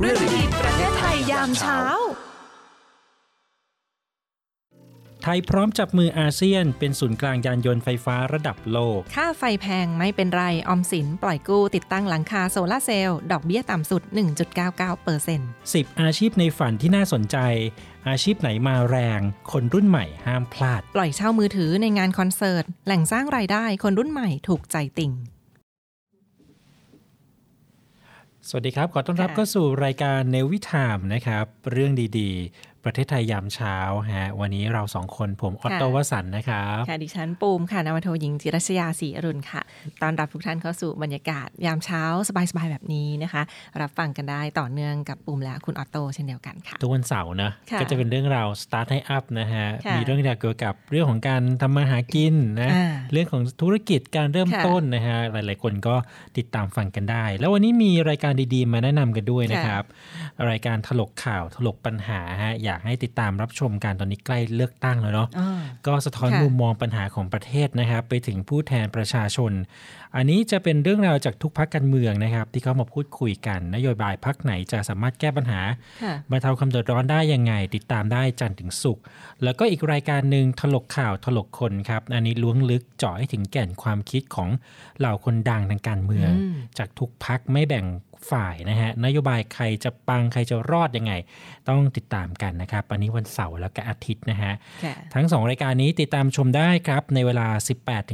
เรื่องดีประเทศไทยยามเช้าไทยพร้อมจับมืออาเซียนเป็นศูนย์กลางยานยนต์ไฟฟ้าระดับโลกค่าไฟแพงไม่เป็นไรออมสินปล่อยกู้ติดตั้งหลังคาโซล่าเซลล์ดอกเบี้ยต่ำสุด 1.99% 10 อาชีพในฝันที่น่าสนใจอาชีพไหนมาแรงคนรุ่นใหม่ห้ามพลาดปล่อยเช่ามือถือในงานคอนเสิร์ตแหล่งสร้างรายได้คนรุ่นใหม่ถูกใจติ่งสวัสดีครับขอต้อนรับเข้าสู่รายการ Navy Time นะครับเรื่องดีๆประเทศไทยยามเช้าฮะวันนี้เราสองคนผมออตโตวสันต์นะครับค่ะดิฉันปูมค่ะนาวาโทหญิงจิรัชยาศรีอรุณค่ะต้อนรับทุกท่านเข้าสู่บรรยากาศยามเช้าสบายๆแบบนี้นะคะรับฟังกันได้ต่อเนื่องกับปูมและคุณออตโตเช่นเดียวกันค่ะทุกวันเสาร์นะก็จะเป็นเรื่องราว Start High Up นะฮะมีเรื่องราวเกี่ยวกับเรื่องของการทำมาหากินนะเรื่องของธุรกิจการเริ่มต้นนะฮะหลายๆคนก็ติดตามฟังกันได้แล้ววันนี้มีรายการดีๆมาแนะนำกันด้วยนะครับรายการถลกข่าวถลกปัญหาฮะอยากให้ติดตามรับชมกันตอนนี้ใกล้เลือกตั้งแล้วเนาะก็สะท้อนมุมมองปัญหาของประเทศนะครับไปถึงผู้แทนประชาชนอันนี้จะเป็นเรื่องราวจากทุกพรรคการเมืองนะครับที่เขามาพูดคุยกันนโยบายพรรคไหนจะสามารถแก้ปัญหาบรรเทาความเดือดร้อนได้ยังไงติดตามได้จันทร์ถึงศุกร์แล้วก็อีกรายการนึงถลกข่าวถลกคนครับอันนี้ล้วงลึกเจาะให้ถึงแก่นความคิดของเหล่าคนดังทางการเมืองจากทุกพรรคไม่แบ่งฝ่ายนะฮะนโยบายใครจะปังใครจะรอดยังไงต้องติดตามกันนะครับวันนี้วันเสาร์แล้วก็อาทิตย์นะฮะ okay. ทั้ง2รายการนี้ติดตามชมได้ครับในเวลา 18-19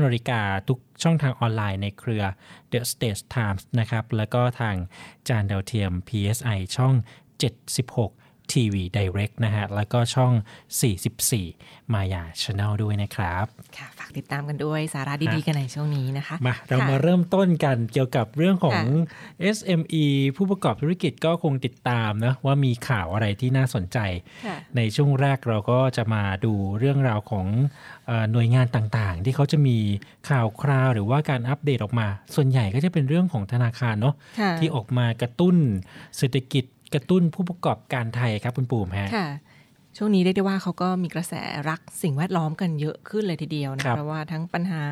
น.ทุกช่องทางออนไลน์ในเครือ The States Times นะครับแล้วก็ทางจานดาวเทียม PSI ช่อง 76TV Direct นะฮะแล้วก็ช่อง44 Maya Channel ด้วยนะครับค่ะฝากติดตามกันด้วยสาระดีๆกันในช่วงนี้นะคะมาเรามาเริ่มต้นกันเกี่ยวกับเรื่องของ SME ผู้ประกอบธุรกิจก็คงติดตามนะว่ามีข่าวอะไรที่น่าสนใจในช่วงแรกเราก็จะมาดูเรื่องราวของหน่วยงานต่างๆที่เขาจะมีข่าวคราวหรือว่าการอัปเดตออกมาส่วนใหญ่ก็จะเป็นเรื่องของธนาคารเนาะที่ออกมากระตุ้นเศรษฐกิจกระตุ้นผู้ประกอบการไทยครับคุณปู่ฮะค่ะช่วงนี้เรียกได้ว่าเขาก็มีกระแสรักสิ่งแวดล้อมกันเยอะขึ้นเลยทีเดียวนะเพราะว่าทั้งปัญหา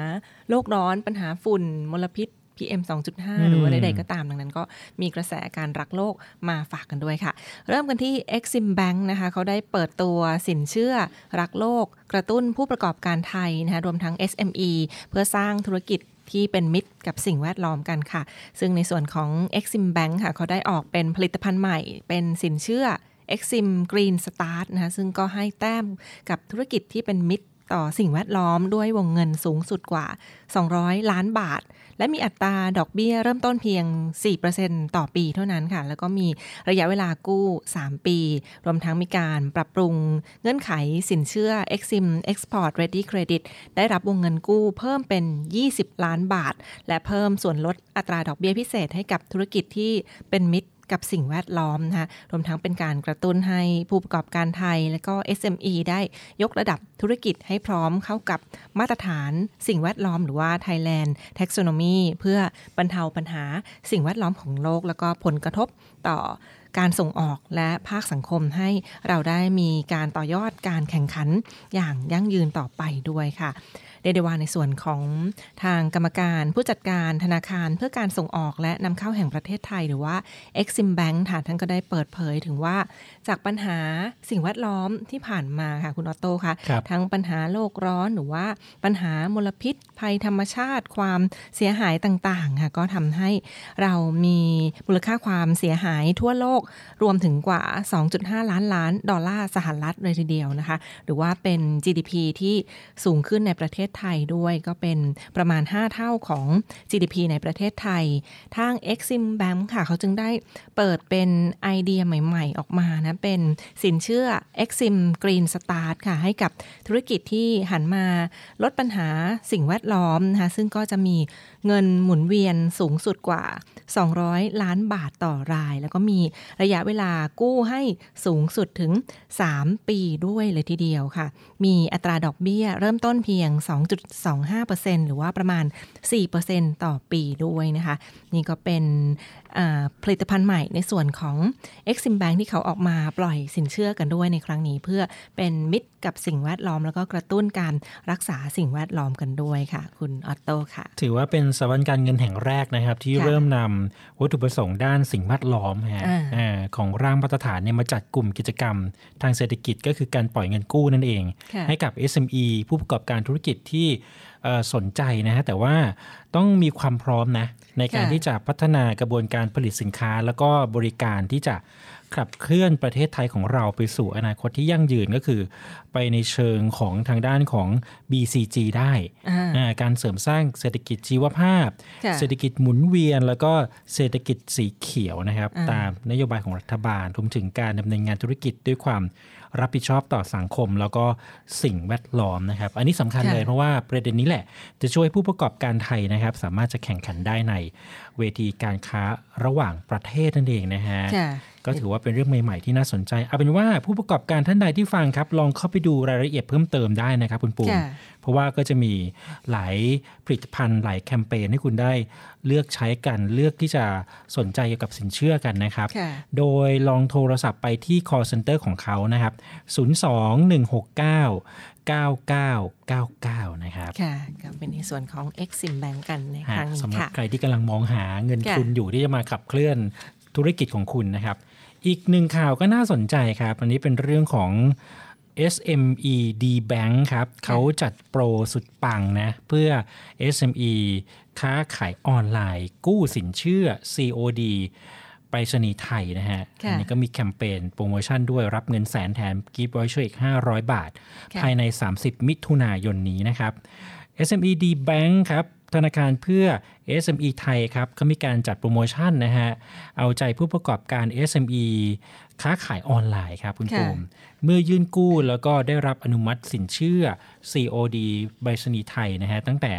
โลกร้อนปัญหาฝุ่นมลพิษ PM 2.5 หรือว่าใดๆก็ตามดังนั้นก็มีกระแสการรักโลกมาฝากกันด้วยค่ะเริ่มกันที่ Exim Bank นะคะเขาได้เปิดตัวสินเชื่อรักโลกกระตุ้นผู้ประกอบการไทยนะคะรวมทั้ง SME เพื่อสร้างธุรกิจที่เป็นมิตรกับสิ่งแวดล้อมกันค่ะซึ่งในส่วนของ Exim Bank ค่ะเขาได้ออกเป็นผลิตภัณฑ์ใหม่เป็นสินเชื่อ Exim Green Start นะคะซึ่งก็ให้แต้มกับธุรกิจที่เป็นมิตรต่อสิ่งแวดล้อมด้วยวงเงินสูงสุดกว่า200ล้านบาทและมีอัตราดอกเบี้ยเริ่มต้นเพียง 4% ต่อปีเท่านั้นค่ะแล้วก็มีระยะเวลากู้3ปีรวมทั้งมีการปรับปรุงเงื่อนไขสินเชื่อ Exim Export Ready Credit ได้รับวงเงินกู้เพิ่มเป็น20ล้านบาทและเพิ่มส่วนลดอัตราดอกเบี้ยพิเศษให้กับธุรกิจที่เป็นมิตรกับสิ่งแวดล้อมนะคะรวมทั้งเป็นการกระตุ้นให้ผู้ประกอบการไทยและก็ SME ได้ยกระดับธุรกิจให้พร้อมเข้ากับมาตรฐานสิ่งแวดล้อมหรือว่า Thailand Taxonomy เพื่อบรรเทาปัญหาสิ่งแวดล้อมของโลกแล้วก็ผลกระทบต่อการส่งออกและภาคสังคมให้เราได้มีการต่อยอดการแข่งขันอย่างยั่งยืนต่อไปด้วยค่ะเดเดวาในส่วนของทางกรรมการผู้จัดการธนาคารเพื่อการส่งออกและนำเข้าแห่งประเทศไทยหรือว่า Exim Bank ค่ะท่านก็ได้เปิดเผยถึงว่าจากปัญหาสิ่งแวดล้อมที่ผ่านมาค่ะคุณออโต้ค่ะทั้งปัญหาโลกร้อนหรือว่าปัญหามลพิษภัยธรรมชาติความเสียหายต่างๆค่ะก็ทำให้เรามีมูลค่าความเสียหายทั่วโลกรวมถึงกว่า 2.5 ล้านดอลลาร์สหรัฐเลยทีเดียวนะคะหรือว่าเป็น GDP ที่สูงขึ้นในประเทศ ไทยด้วยก็เป็นประมาณ5เท่าของ GDP ในประเทศไทยทาง Exim Bank ค่ะเขาจึงได้เปิดเป็นไอเดียใหม่ๆออกมานะเป็นสินเชื่อ Exim Green Start ค่ะให้กับธุรกิจที่หันมาลดปัญหาสิ่งแวดล้อมนะคะซึ่งก็จะมีเงินหมุนเวียนสูงสุดกว่า200ล้านบาทต่อรายแล้วก็มีระยะเวลากู้ให้สูงสุดถึง3ปีด้วยเลยทีเดียวค่ะมีอัตราดอกเบี้ยเริ่มต้นเพียง 2.25% หรือว่าประมาณ 4% ต่อปีด้วยนะคะนี่ก็เป็นผลิตภัณฑ์ใหม่ในส่วนของ Exim Bank ที่เขาออกมาปล่อยสินเชื่อกันด้วยในครั้งนี้เพื่อเป็นมิตรกับสิ่งแวดล้อมแล้วก็กระตุ้นการรักษาสิ่งแวดล้อมกันด้วยค่ะคุณออตโต้ค่ะถือว่าเป็นสถาบันการเงินแห่งแรกนะครับที่เริ่มนำวัตถุประสงค์ด้านสิ่งแวดล้อมของร่างมาตรฐานเนี่ยมาจัดกลุ่มกิจกรรมทางเศรษฐกิจก็คือการปล่อยเงินกู้นั่นเองให้กับ SME ผู้ประกอบการธุรกิจที่สนใจนะฮะแต่ว่าต้องมีความพร้อมนะในการที่จะพัฒนากระบวนการผลิตสินค้าแล้วก็บริการที่จะขับเคลื่อนประเทศไทยของเราไปสู่อนาคตที่ยั่งยืนก็คือไปในเชิงของทางด้านของ BCG ได้การเสริมสร้างเศรษฐกิจชีวภาพเศรษฐกิจหมุนเวียนแล้วก็เศรษฐกิจสีเขียวนะครับตามนโยบายของรัฐบาลรวมถึงการดำเนินงานธุรกิจด้วยความรับผิดชอบต่อสังคมแล้วก็สิ่งแวดล้อมนะครับอันนี้สำคัญเลยเพราะว่าประเด็นนี้แหละจะช่วยผู้ประกอบการไทยนะครับสามารถจะแข่งขันได้ในเวทีการค้าระหว่างประเทศนั่นเองนะฮะก็ถือว่าเป็นเรื่องใหม่ๆที่น่าสนใจเอาเป็นว่าผู้ประกอบการท่านใดที่ฟังครับลองเข้าไปดูรายละเอียดเพิ่มเติมได้นะครับคุณปูเพราะว่าก็จะมีหลายผลิตภัณฑ์หลายแคมเปญให้คุณได้เลือกใช้กันเลือกที่จะสนใจเกี่ยวกับสินเชื่อกันนะครับโดยลองโทรศัพท์ไปที่ call center ของเขานะครับ02-169-9999นะครับค่ะก็เป็นในส่วนของ Exim Bank กันในครั้งนี้ค่ะสำหรับใครที่กำลังมองหาเงินทุนอยู่ที่จะมาขับเคลื่อนธุรกิจของคุณนะครับอีกหนึ่งข่าวก็น่าสนใจครับอันนี้เป็นเรื่องของ SME Bank ครับเขาจัดโปรสุดปังนะเพื่อ SME ค้าขายออนไลน์กู้สินเชื่อ COD ไปรษณีย์ไทยนะฮะอันนี้ก็มีแคมเปญโปรโมชั่นด้วยรับเงินแสนแถมกิฟต์วอยเชอร์อีก500บาทภายใน30มิถุนายนนี้นะครับ SME Bank ครับธนาคารเพื่อ SME ไทยครับเขามีการจัดโปรโมชั่นนะฮะเอาใจผู้ประกอบการ SME ค้าขายออนไลน์ครับคุณภูมิเมื่อยื่นกู้แล้วก็ได้รับอนุมัติสินเชื่อ COD ไปรษณีย์ไทยนะฮะตั้งแต่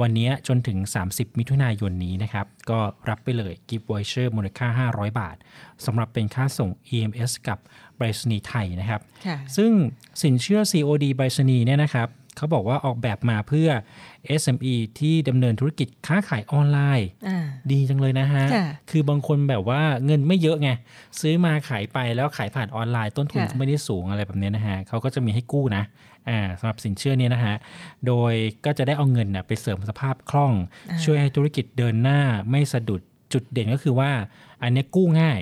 วันนี้จนถึง30มิถุนายนนี้นะครับก็รับไปเลย Gift Voucher มูลค่า500บาทสำหรับเป็นค่าส่ง EMS กับไปรษณีย์ไทยนะครับซึ่งสินเชื่อ COD ไปรษณีย์เนี่ยนะครับเขาบอกว่าออกแบบมาเพื่อ SME ที่ดำเนินธุรกิจค้าขายออนไลน์ดีจังเลยนะฮะคือบางคนแบบว่าเงินไม่เยอะไงซื้อมาขายไปแล้วขายผ่านออนไลน์ต้นทุนก็ไม่ได้สูงอะไรแบบนี้นะฮะเขาก็จะมีให้กู้นะสำหรับสินเชื่อเนี่ยนะฮะโดยก็จะได้เอาเงินไปเสริมสภาพคล่องช่วยให้ธุรกิจเดินหน้าไม่สะดุดจุดเด่นก็คือว่าอันนี้กู้ง่าย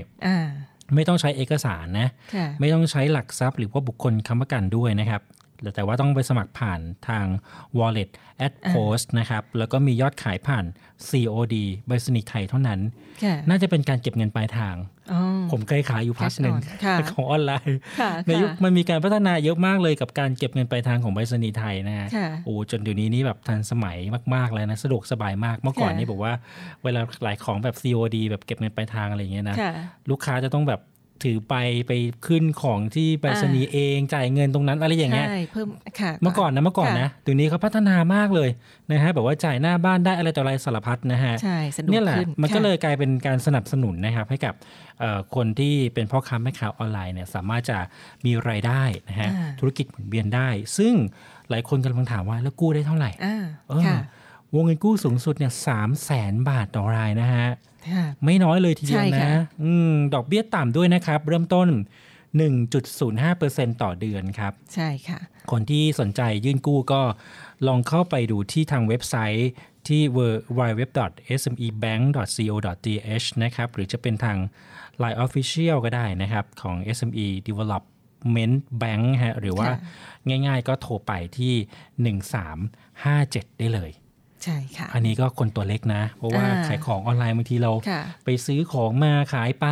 ไม่ต้องใช้เอกสารนะไม่ต้องใช้หลักทรัพย์หรือว่าบุคคลค้ำประกันด้วยนะครับแต่ว่าต้องไปสมัครผ่านทาง Wallet Ad Post นะครับแล้วก็มียอดขายผ่าน COD ไปรษณีย์ไทยเท่านั้นน่าจะเป็นการเก็บเงินปลายทางผมเคยขายอยู่พักหนึ่งของออนไลน์ในยุคมันมีการพัฒนาเยอะมากเลยกับการเก็บเงินปลายทางของไปรษณีย์ไทยนะฮะโอ้จนเดี๋ยวนี้นี่แบบทันสมัยมากๆเลยนะสะดวกสบายมากเมื่อก่อนนี่บอกว่าเวลาหลายของแบบ COD แบบเก็บเงินปลายทางอะไรอย่างเงี้ยนะลูกค้าจะต้องแบบถือไปขึ้นของที่ไปรษณีย์เองจ่ายเงินตรงนั้นอะไรอย่างเงี้ยเมื่อก่อนนะตัวนี้เขาพัฒนามากเลยนะฮะแบบว่าจ่ายหน้าบ้านได้อะไรต่ออะไรสารพัดนะฮะนี่แหละมันก็เลยกลายเป็นการสนับสนุนนะครับให้กับคนที่เป็นพ่อค้าแม่ค้าออนไลน์เนี่ยสามารถจะมีรายได้นะฮะธุรกิจหมุนเวียนได้ซึ่งหลายคนกำลังถามว่าแล้วกู้ได้เท่าไหร่วงเงินกู้สูงสุดเนี่ย 300,000 บาทต่อรายนะฮะไม่น้อยเลยทีเดียวนะดอกเบี้ยต่ำด้วยนะครับเริ่มต้น 1.05% ต่อเดือนครับใช่ค่ะคนที่สนใจยื่นกู้ก็ลองเข้าไปดูที่ทางเว็บไซต์ที่ www.smebank.co.th นะครับหรือจะเป็นทาง Line Official ก็ได้นะครับของ SME Development Bank ฮะหรือว่าง่ายๆก็โทรไปที่ 1357 ได้เลย ใช่ค่ะอันนี้ก็คนตัวเล็กนะเพราะว่าขายของออนไลน์บางทีเราไปซื้อของมาขายไป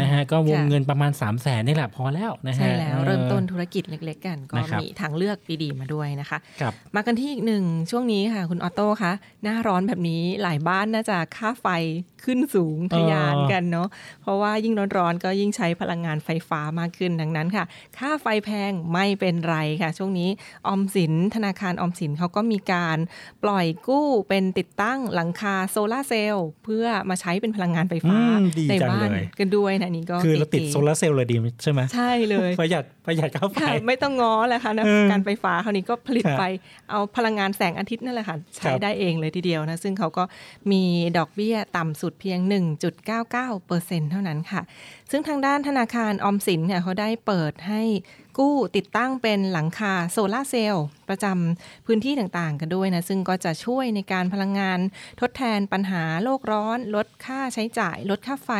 นะฮะก็วงเงินประมาณ 300,000 นี่แหละพอแล้วนะฮะใช่แล้วเริ่มต้นธุรกิจเล็กๆกันก็มีทางเลือกดีๆมาด้วยนะคะมากันที่อีกหนึ่งช่วงนี้ค่ะคุณออโต้คะหน้าร้อนแบบนี้หลายบ้านน่าจะค่าไฟขึ้นสูงทะยานกันเนาะเพราะว่ายิ่งร้อนๆก็ยิ่งใช้พลังงานไฟฟ้ามากขึ้นดังนั้นค่ะค่าไฟแพงไม่เป็นไรค่ะช่วงนี้ออมสินธนาคารออมสินเขาก็มีการปล่อยกู้เป็นติดตั้งหลังคาโซล่าเซลล์เพื่อมาใช้เป็นพลังงานไฟฟ้าในบ้านกันด้วยนะนี่ก็คือเราติดโซล่าเซลล์เลยดีใช่ไหมใช่เลยประหยัดค่าไฟไม่ต้องง้อแล้วค่ะนะการไฟฟ้าคราวนี้ก็ผลิตไฟเอาพลังงานแสงอาทิตย์นั่นแหละค่ะใช้ได้เองเลยทีเดียวนะซึ่งเขาก็มีดอกเบี้ยต่ำสุดเพียง 1.99% เท่านั้นค่ะซึ่งทางด้านธนาคารออมสินเนี่ยเขาได้เปิดให้กู้ติดตั้งเป็นหลังคาโซล่าเซลล์ประจำพื้นที่ต่างๆกันด้วยนะซึ่งก็จะช่วยในการพลังงานทดแทนปัญหาโลกร้อนลดค่าใช้จ่ายลดค่าไฟ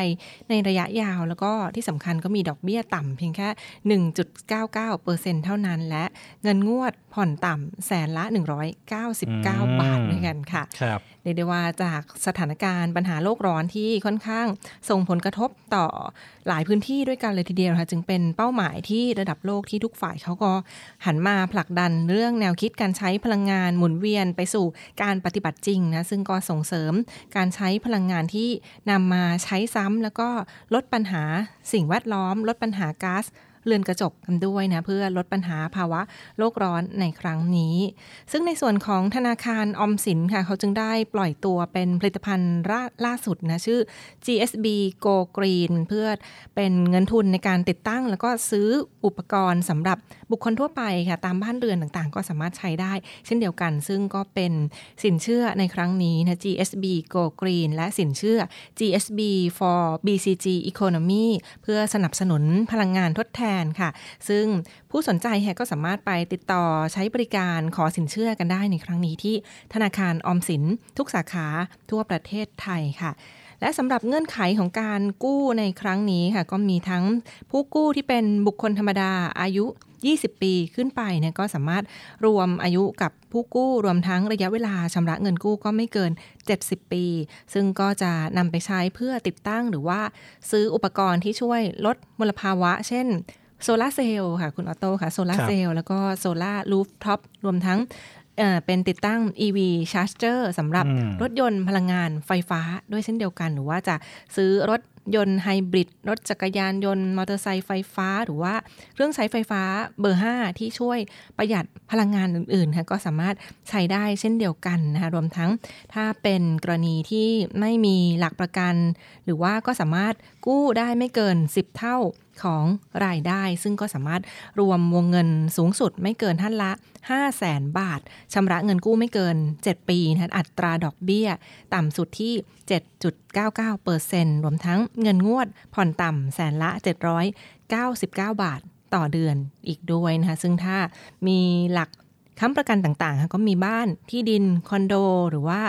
ในระยะยาวแล้วก็ที่สำคัญก็มีดอกเบี้ยต่ำเพียงแค่ 1.99% เท่านั้นและเงินงวดผ่อนต่ำแสนละ199บาทด้วยกันค่ะเรียกได้ว่าจากสถานการณ์ปัญหาโลกร้อนที่ค่อนข้างส่งผลกระทบต่อหลายพื้นที่ด้วยกันเลยทีเดียวค่ะจึงเป็นเป้าหมายที่ระดับโลกที่ทุกฝ่ายเขาก็หันมาผลักดันเรื่องแนวคิดการใช้พลังงานหมุนเวียนไปสู่การปฏิบัติจริงนะซึ่งก็ส่งเสริมการใช้พลังงานที่นำมาใช้ซ้ำแล้วก็ลดปัญหาสิ่งแวดล้อมลดปัญหาก๊าซเรือนกระจกกันด้วยนะเพื่อลดปัญหาภาวะโลกร้อนในครั้งนี้ซึ่งในส่วนของธนาคารออมสินค่ะเขาจึงได้ปล่อยตัวเป็นผลิตภัณฑ์ล่าสุดนะชื่อ GSB Go Green เพื่อเป็นเงินทุนในการติดตั้งแล้วก็ซื้ออุปกรณ์สำหรับบุคคลทั่วไปค่ะตามบ้านเรือนต่างๆก็สามารถใช้ได้เช่นเดียวกันซึ่งก็เป็นสินเชื่อในครั้งนี้นะ GSB Go Green และสินเชื่อ GSB for BCG Economy เพื่อสนับสนุนพลังงานทดแทนค่ะซึ่งผู้สนใจก็สามารถไปติดต่อใช้บริการขอสินเชื่อกันได้ในครั้งนี้ที่ธนาคารออมสินทุกสาขาทั่วประเทศไทยค่ะและสำหรับเงื่อนไขของการกู้ในครั้งนี้ค่ะก็มีทั้งผู้กู้ที่เป็นบุคคลธรรมดาอายุ20 ปีขึ้นไปเนี่ยก็สามารถรวมอายุกับผู้กู้รวมทั้งระยะเวลาชำระเงินกู้ก็ไม่เกิน70 ปีซึ่งก็จะนำไปใช้เพื่อติดตั้งหรือว่าซื้ออุปกรณ์ที่ช่วยลดมลภาวะเช่นโซล่าเซลล์ค่ะคุณออโต้ค่ะโซล่าเซลล์แล้วก็โซล่ารูฟท็อปรวมทั้งเป็นติดตั้ง EV Charger สำหรับรถยนต์พลังงานไฟฟ้าด้วยเช่นเดียวกันหรือว่าจะซื้อรถยนต์ไฮบริดรถจักรยานยนต์มอเตอร์ไซค์ไฟฟ้าหรือว่าเครื่องใช้ไฟฟ้าเบอร์5ที่ช่วยประหยัดพลังงานอื่นๆค่ะก็สามารถใช้ได้เช่นเดียวกันนะคะรวมทั้งถ้าเป็นกรณีที่ไม่มีหลักประกันหรือว่าก็สามารถกู้ได้ไม่เกิน10เท่าของรายได้ซึ่งก็สามารถรวมวงเงินสูงสุดไม่เกินท่านละ500,000 บาทชำระเงินกู้ไม่เกิน7ปีนะอัตราดอกเบี้ยต่ำสุดที่ 7.99% รวมทั้งเงินงวดผ่อนต่ำแสนละ799 บาทต่อเดือนอีกด้วยนะคะซึ่งถ้ามีหลักค้ำประกันต่างๆก็มีบ้านที่ดินคอนโดหรือว่า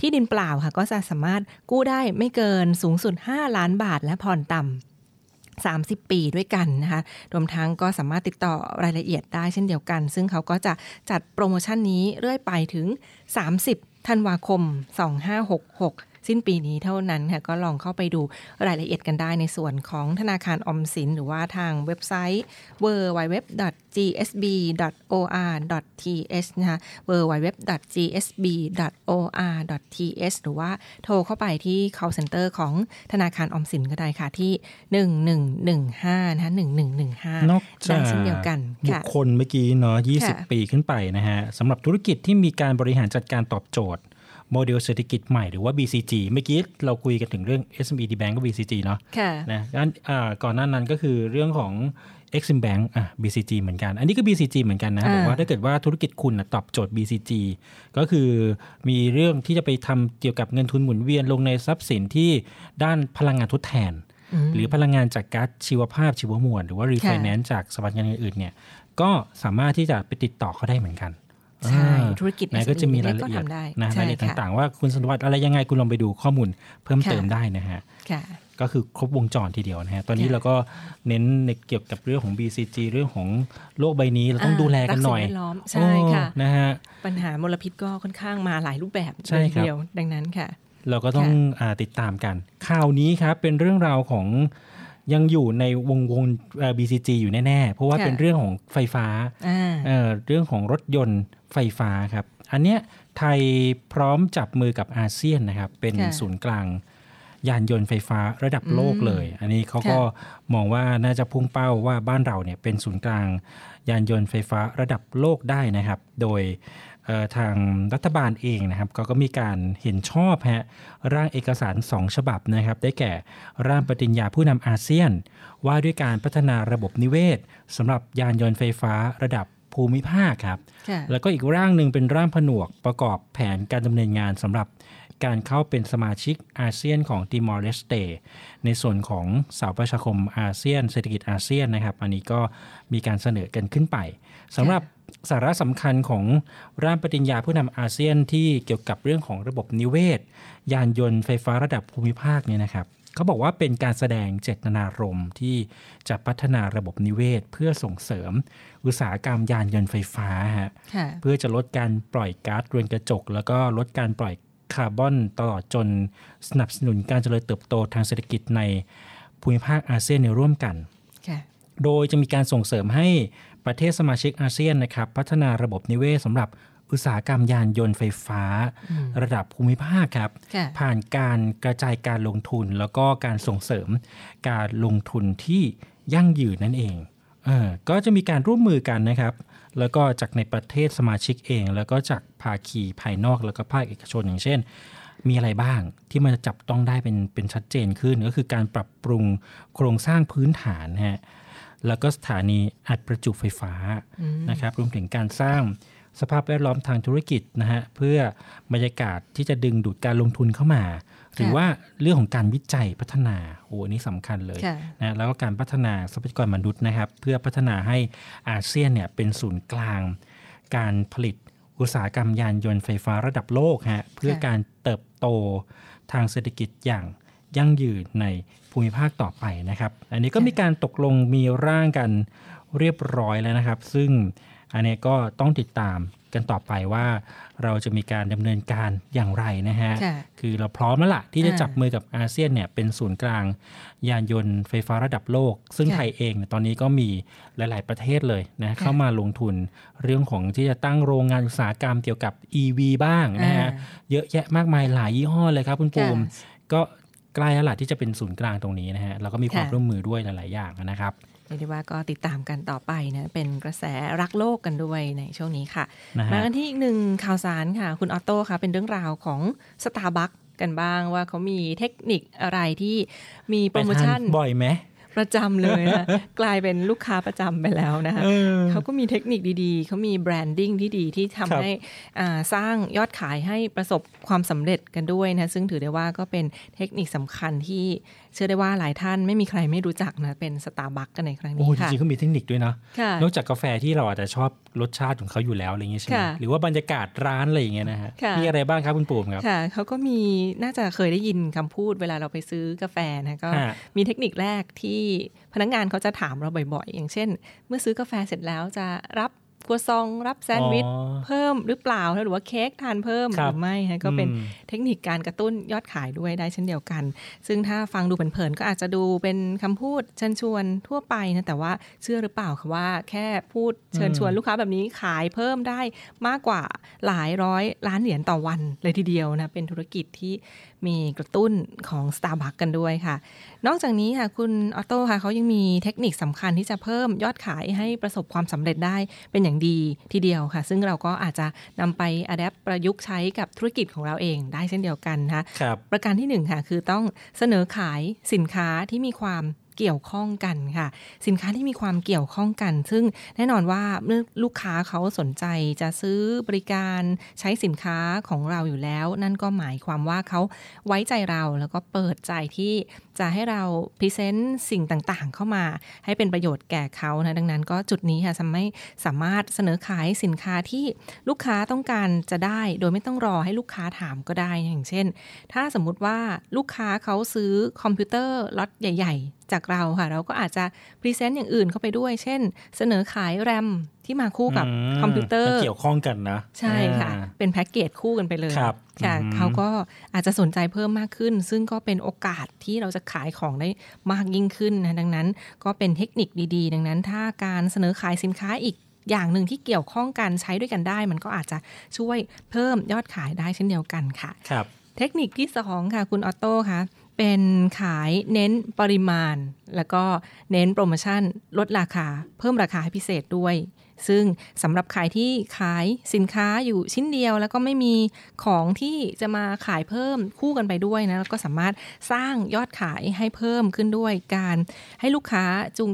ที่ดินเปล่าค่ะก็จะสามารถกู้ได้ไม่เกินสูงสุด5,000,000 บาทและผ่อนต่ำ30 ปีด้วยกันนะคะรวมทั้งก็สามารถติดต่อรายละเอียดได้เช่นเดียวกันซึ่งเขาก็จะจัดโปรโมชั่นนี้เรื่อยไปถึง30ธันวาคม2566สิ้นปีนี้เท่านั้นค่ะก็ลองเข้าไปดูรายละเอียดกันได้ในส่วนของธนาคารออมสินหรือว่าทางเว็บไซต์ www.gsb.or.th นะคะ www.gsb.or.th หรือว่าโทรเข้าไปที่ call center ของธนาคารออมสินก็ได้ค่ะที่1115นะคะ1115นอกจากบุคคลเมื่อกี้เนาะ20ปีขึ้นไปนะฮะสำหรับธุรกิจที่มีการบริหารจัดการตอบโจทย์โมเดลเศรษฐกิจใหม่หรือว่า BCG เมื่อกี้เราคุยกันถึงเรื่อง SME Bank กับ BCG เนาะนะก่อนหน้านั้นก็คือเรื่องของ Exim Bank BCG เหมือนกันอันนี้ก็ BCG เหมือนกันนะบอกว่าถ้าเกิดว่าธุรกิจคุณตอบโจทย์ BCG ก็คือมีเรื่องที่จะไปทำเกี่ยวกับเงินทุนหมุนเวียนลงในทรัพย์สินที่ด้านพลังงานทดแทนหรือพลังงานจากก๊าซชีวภาพชีวมวลหรือว่า Refinance จากสถาบันการเงินอื่นเนี่ยก็สามารถที่จะไปติดต่อเขาได้เหมือนกัน ใช่ธุรกิจไหนก็จะมีรายละเอียดนะรายละเอียดต่างๆว่าคุณสมบัติอะไรยังไงคุณลองไปดูข้อมูลเพิ่มเติมได้นะฮะก็คือครบวงจรทีเดียวนะฮะตอนนี้เราก็เน้นในเกี่ยวกับเรื่องของ BCG เรื่องของโลกใบนี้เราต้องดูแลกันหน่อยใช่ค่ะนะฮะปัญหามลพิษก็ค่อนข้างมาหลายรูปแบบทีเดียวดังนั้นค่ะเราก็ต้องติดตามกันข่าวนี้ครับเป็นเรื่องราวของยังอยู่ในวง BCG อยู่แน่ๆเพราะว่าเป็นเรื่องของไฟฟ้าเรื่องของรถยนต์ไฟฟ้าครับอันเนี้ยไทยพร้อมจับมือกับอาเซียนนะครับเป็นศูนย์กลางยานยนต์ไฟฟ้าระดับโลกเลยอันนี้เขาก็มองว่าน่าจะพุ่งเป้าว่าบ้านเราเนี่ยเป็นศูนย์กลางยานยนต์ไฟฟ้าระดับโลกได้นะครับโดยทางรัฐบาลเองนะครับก็มีการเห็นชอบฮะร่างเอกสาร2ฉบับนะครับได้แก่ร่างปฏิญญาผู้นำอาเซียนว่าด้วยการพัฒนาระบบนิเวศสำหรับยานยนต์ไฟฟ้าระดับภูมิภาคครับแล้วก็อีกร่างหนึ่งเป็นร่างผนวกประกอบแผนการดำเนินงานสำหรับการเข้าเป็นสมาชิกอาเซียนของติมอร์เลสเตในส่วนของสหประชาคมอาเซียนเศรษฐกิจอาเซียนนะครับอันนี้ก็มีการเสนอกันขึ้นไปสำหรับสาระสำคัญของร่างปฏิญญาผู้นำอาเซียนที่เกี่ยวกับเรื่องของระบบนิเวศยานยนต์ไฟฟ้าระดับภูมิภาคเนี่ยนะครับเขาบอกว่าเป็นการแสดงเจตนารมณ์ที่จะพัฒนาระบบนิเวศเพื่อส่งเสริมอุตสาหกรรมยานยนต์ไฟฟ้าเพื่อจะลดการปล่อยก๊าซเรือนกระจกแล้วก็ลดการปล่อยคาร์บอนตลอดจนสนับสนุนการเจริญเติบโตทางเศรษฐกิจในภูมิภาคอาเซียนในร่วมกันโดยจะมีการส่งเสริมให้ประเทศสมาชิกอาเซียนนะครับพัฒนาระบบนิเวศสำหรับอุตสาหกรรมยานยนต์ไฟฟ้าระดับภูมิภาคครับผ่านการกระจายการลงทุนแล้วก็การส่งเสริมการลงทุนที่ยั่งยืนนั่นเองก็จะมีการร่วมมือกันนะครับแล้วก็จากในประเทศสมาชิกเองแล้วก็จากภาคีภายนอกแล้วก็ภาคเอกชนอย่างเช่นมีอะไรบ้างที่มันจะจับต้องได้เป็นชัดเจนขึ้นก็คือการปรับปรุงโครงสร้างพื้นฐานฮะแล้วก็สถานีอัดประจุไฟฟ้านะครับรวมถึงการสร้างสภาพแวดล้อมทางธุรกิจนะฮะเพื่อบรรยากาศที่จะดึงดูดการลงทุนเข้ามาหรือว่าเรื่องของการวิจัยพัฒนาโอ้อันนี้สำคัญเลยนะแล้วก็การพัฒนาทรัพยากรมนุษย์นะครับเพื่อพัฒนาให้อาเซียนเนี่ยเป็นศูนย์กลางการผลิตอุตสาหกรรมยานยนต์ไฟฟ้าระดับโลกฮะเพื่อการเติบโตทางเศรษฐกิจอย่างยั่งยืนในภูมิภาคต่อไปนะครับอันนี้ก็มีการตกลงมีร่างกันเรียบร้อยแล้วนะครับซึ่งอันนี้ก็ต้องติดตามกันต่อไปว่าเราจะมีการดำเนินการอย่างไรนะฮะคือเราพร้อมแล้วล่ะที่จะจับมือกับอาเซียนเนี่ยเป็นศูนย์กลางยานยนต์ไฟฟ้าระดับโลกซึ่งไทยเองตอนนี้ก็มีหลายๆประเทศเลยนะเข้ามาลงทุนเรื่องของที่จะตั้งโรงงานอุตสาหกรรมเกี่ยวกับ EV บ้างนะฮะเยอะแยะมากมายหลายยี่ห้อเลยครับคุณปูมก็ใกล้แล้วล่ะที่จะเป็นศูนย์กลางตรงนี้นะฮะเราก็มีความร่วมมือด้วยหลายๆอย่างนะครับเรียกได้ว่าก็ติดตามกันต่อไปนะเป็นกระแสรักโลกกันด้วยในช่วงนี้ค่ะมากันที่อีกหนึ่งข่าวสารค่ะคุณออโต้ค่ะเป็นเรื่องราวของ Starbucks กันบ้างว่าเขามีเทคนิคอะไรที่มีโปรโมชั่นบ่อยไหมประจำเลยนะ กลายเป็นลูกค้าประจำไปแล้วนะคะ เขาก็มีเทคนิคดีๆเขามีแบรนดิ้งที่ดีที่ทำให้สร้างยอดขายให้ประสบความสำเร็จกันด้วยนะซึ่งถือได้ว่าก็เป็นเทคนิคสำคัญที่เชื่อได้ว่าหลายท่านไม่มีใครไม่รู้จักนะเป็น Starbucks กันในครั้งนี้ค่ะโอ้จริงๆเขามีเทคนิคด้วยนะนอกจากกาแฟที่เราอาจจะชอบรสชาติของเขาอยู่แล้วอะไรอย่างเงี้ยใช่ไหมหรือว่าบรรยากาศร้านอะไรอย่างเงี้ยนะฮะมีอะไรบ้างครับคุณปู่ครับค่ะเขาก็มีน่าจะเคยได้ยินคำพูดเวลาเราไปซื้อกาแฟนะก็มีเทคนิคแรกที่พนักงานเขาจะถามเราบ่อยๆอย่างเช่นเมื่อซื้อกาแฟเสร็จแล้วจะรับครัวซองรับแซนด์วิชเพิ่มหรือเปล่าหรือว่าเค้กทานเพิ่มหรือไม่ก็เป็นเทคนิคการกระตุ้นยอดขายด้วยได้เช่นเดียวกันซึ่งถ้าฟังดูเผินๆก็อาจจะดูเป็นคำพูดเชิญชวนทั่วไปนะแต่ว่าเชื่อหรือเปล่าคะว่าแค่พูดเชิญชวนลูกค้าแบบนี้ขายเพิ่มได้มากกว่าหลายร้อยล้านเหรียญต่อวันเลยทีเดียวนะเป็นธุรกิจที่มีกระตุ้นของ Starbucks กันด้วยค่ะนอกจากนี้ค่ะคุณออโต้ค่ะเขายังมีเทคนิคสำคัญที่จะเพิ่มยอดขายให้ประสบความสำเร็จได้เป็นอย่างดีทีเดียวค่ะซึ่งเราก็อาจจะนำไปอะแดปประยุกต์ใช้กับธุรกิจของเราเองได้เช่นเดียวกันนะคะประการที่1ค่ะคือต้องเสนอขายสินค้าที่มีความ เกี่ยวข้องกันค่ะสินค้าที่มีความเกี่ยวข้องกันซึ่งแน่นอนว่าเมื่อลูกค้าเขาสนใจจะซื้อบริการใช้สินค้าของเราอยู่แล้วนั่นก็หมายความว่าเขาไว้ใจเราแล้วก็เปิดใจที่จะให้เราพรีเซนต์สิ่งต่างๆเข้ามาให้เป็นประโยชน์แก่เขานะดังนั้นก็จุดนี้ค่ะไม่สามารถเสนอขายสินค้าที่ลูกค้าต้องการจะได้โดยไม่ต้องรอให้ลูกค้าถามก็ได้อย่างเช่นถ้าสมมุติว่าลูกค้าเขาซื้อคอมพิวเตอร์ล็อตใหญ่ๆจากเราค่ะเราก็อาจจะพรีเซนต์อย่างอื่นเข้าไปด้วยเช่นเสนอขายแรมที่มาคู่กับคอมพิวเตอร์เกี่ยวข้องกันนะใช่ค่ะเป็นแพ็กเกจคู่กันไปเลยค่ะเขาก็อาจจะสนใจเพิ่มมากขึ้นซึ่งก็เป็นโอกาสที่เราจะขายของได้มากยิ่งขึ้นนะดังนั้นก็เป็นเทคนิคดีๆดังนั้นถ้าการเสนอขายสินค้าอีกอย่างหนึ่งที่เกี่ยวข้องกันใช้ด้วยกันได้มันก็อาจจะช่วยเพิ่มยอดขายได้เช่นเดียวกันค่ะครับเทคนิคที่2ค่ะคุณออโต้ค่ะเป็นขายเน้นปริมาณแล้วก็เน้นโปรโมชั่นลดราคาเพิ่มราคาให้พิเศษด้วยซึ่งสำหรับใครที่ขายสินค้าอยู่ชิ้นเดียวแล้วก็ไม่มีของที่จะมาขายเพิ่มคู่กันไปด้วยนะแล้วก็สามารถสร้างยอดขายให้เพิ่มขึ้นด้วยการให้ลูกค้าจู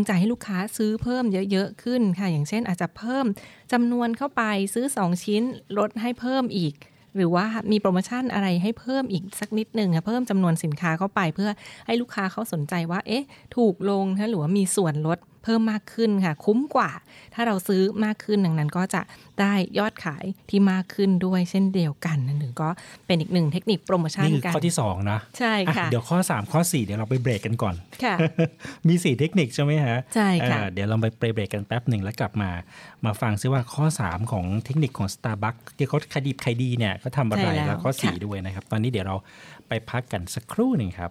งใจให้ลูกค้าซื้อเพิ่มเยอะๆขึ้นค่ะอย่างเช่นอาจจะเพิ่มจำนวนเข้าไปซื้อ2ชิ้นลดให้เพิ่มอีกหรือว่ามีโปรโมชั่นอะไรให้เพิ่มอีกสักนิดนึงค่ะเพิ่มจำนวนสินค้าเข้าไปเพื่อให้ลูกค้าเขาสนใจว่าเอ๊ะถูกลงนะหรือว่ามีส่วนลดเพิ่มมากขึ้นค่ะคุ้มกว่าถ้าเราซื้อมากขึ้นดังนั้นก็จะได้ยอดขายที่มากขึ้นด้วยเช่นเดียวกันนั่นเองก็เป็นอีกหนึ่งเทคนิคโปรโมชั่นกันนี่ข้อที่2นะใช่ค่ะเดี๋ยวข้อ3ข้อ4เดี๋ยวเราไปเบรกกันก่อนค่ะ มี4เทคนิคใช่ไหมฮะใช่ค่ะเดี๋ยวเราไปเบรกกันแป๊บหนึ่งแล้วกลับมาฟังซิว่าข้อ3ของเทคนิคของ Starbucks ที่เขาขายดีเนี่ยเขาทำอะไรแล้วข้อ4ด้วยนะครับตอนนี้เดี๋ยวเราไปพักกันสักครู่นึงครับ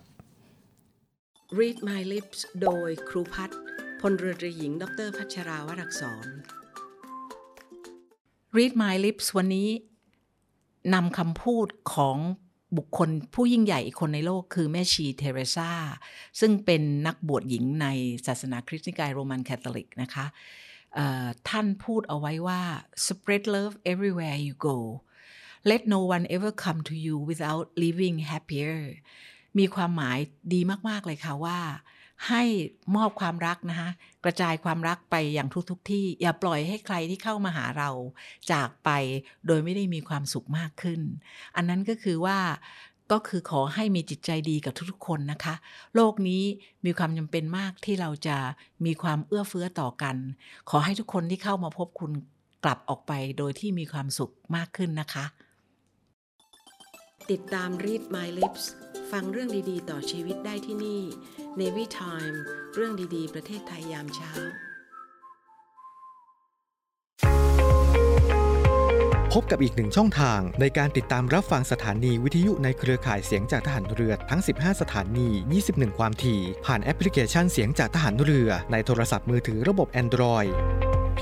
Read My Lips โดยครูพัฒน์พลเรือตรีหญิงดรพัชราวรักษร Read My Lips วันนี้นำคำพูดของบุคคลผู้ยิ่งใหญ่อีกคนในโลกคือแม่ชีเทเรซาซึ่งเป็นนักบวชหญิงในศาสนาคริสต์นิกายโรมันคาทอลิกนะคะท่านพูดเอาไว้ว่า Spread love everywhere you go Let no one ever come to you without leaving happier มีความหมายดีมากๆเลยค่ะว่าให้มอบความรักนะคะกระจายความรักไปอย่างทุกที่อย่าปล่อยให้ใครที่เข้ามาหาเราจากไปโดยไม่ได้มีความสุขมากขึ้นอันนั้นก็คือขอให้มีจิตใจดีกับทุกๆคนนะคะโลกนี้มีความจำเป็นมากที่เราจะมีความเอื้อเฟื้อต่อกันขอให้ทุกคนที่เข้ามาพบคุณกลับออกไปโดยที่มีความสุขมากขึ้นนะคะติดตาม Read My Lips ฟังเรื่องดีๆต่อชีวิตได้ที่นี่Navy Time เรื่องดีๆประเทศไทยยามเช้าพบกับอีกหนึ่งช่องทางในการติดตามรับฟังสถานีวิทยุในเครือข่ายเสียงจากทหารเรือทั้ง15สถานี21ความถี่ผ่านแอปพลิเคชันเสียงจากทหารเรือในโทรศัพท์มือถือระบบ Android เพ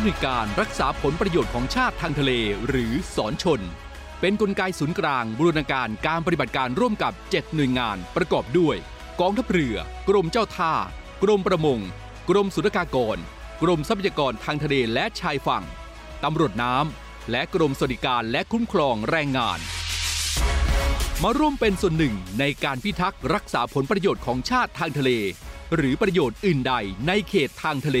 อเมริการรักษาผลประโยชน์ของชาติทางทะเลหรือศรชนเป็นกลไกศูนย์กลางบูรณาการการปฏิบัติการร่วมกับ7หน่วยงานประกอบด้วยกองทัพเรือกรมเจ้าท่ากรมประมงกรมศุลกากรกรมทรัพยากรทางทะเลและชายฝั่งตำรวจน้ำและกรมสวัสดิการและคุ้มครองแรงงานมาร่วมเป็นส่วนหนึ่งในการพิทักษ์รักษาผลประโยชน์ของชาติทางทะเลหรือประโยชน์อื่นใดในเขตทางทะเล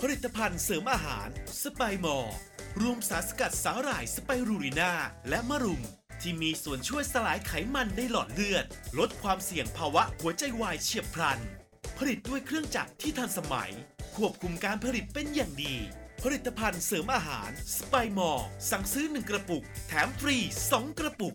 ผลิตภัณฑ์เสริมอาหารสไปมอร์รวมสารสกัดสาหร่ายสไปรูริน่าและมะรุมที่มีส่วนช่วยสลายไขมันในหลอดเลือดลดความเสี่ยงภาวะหัวใจวายเฉียบพลันผลิตด้วยเครื่องจักรที่ทันสมัยควบคุมการผลิตเป็นอย่างดีผลิตภัณฑ์เสริมอาหารสไปมอร์สั่งซื้อ1กระปุกแถมฟรี2กระปุก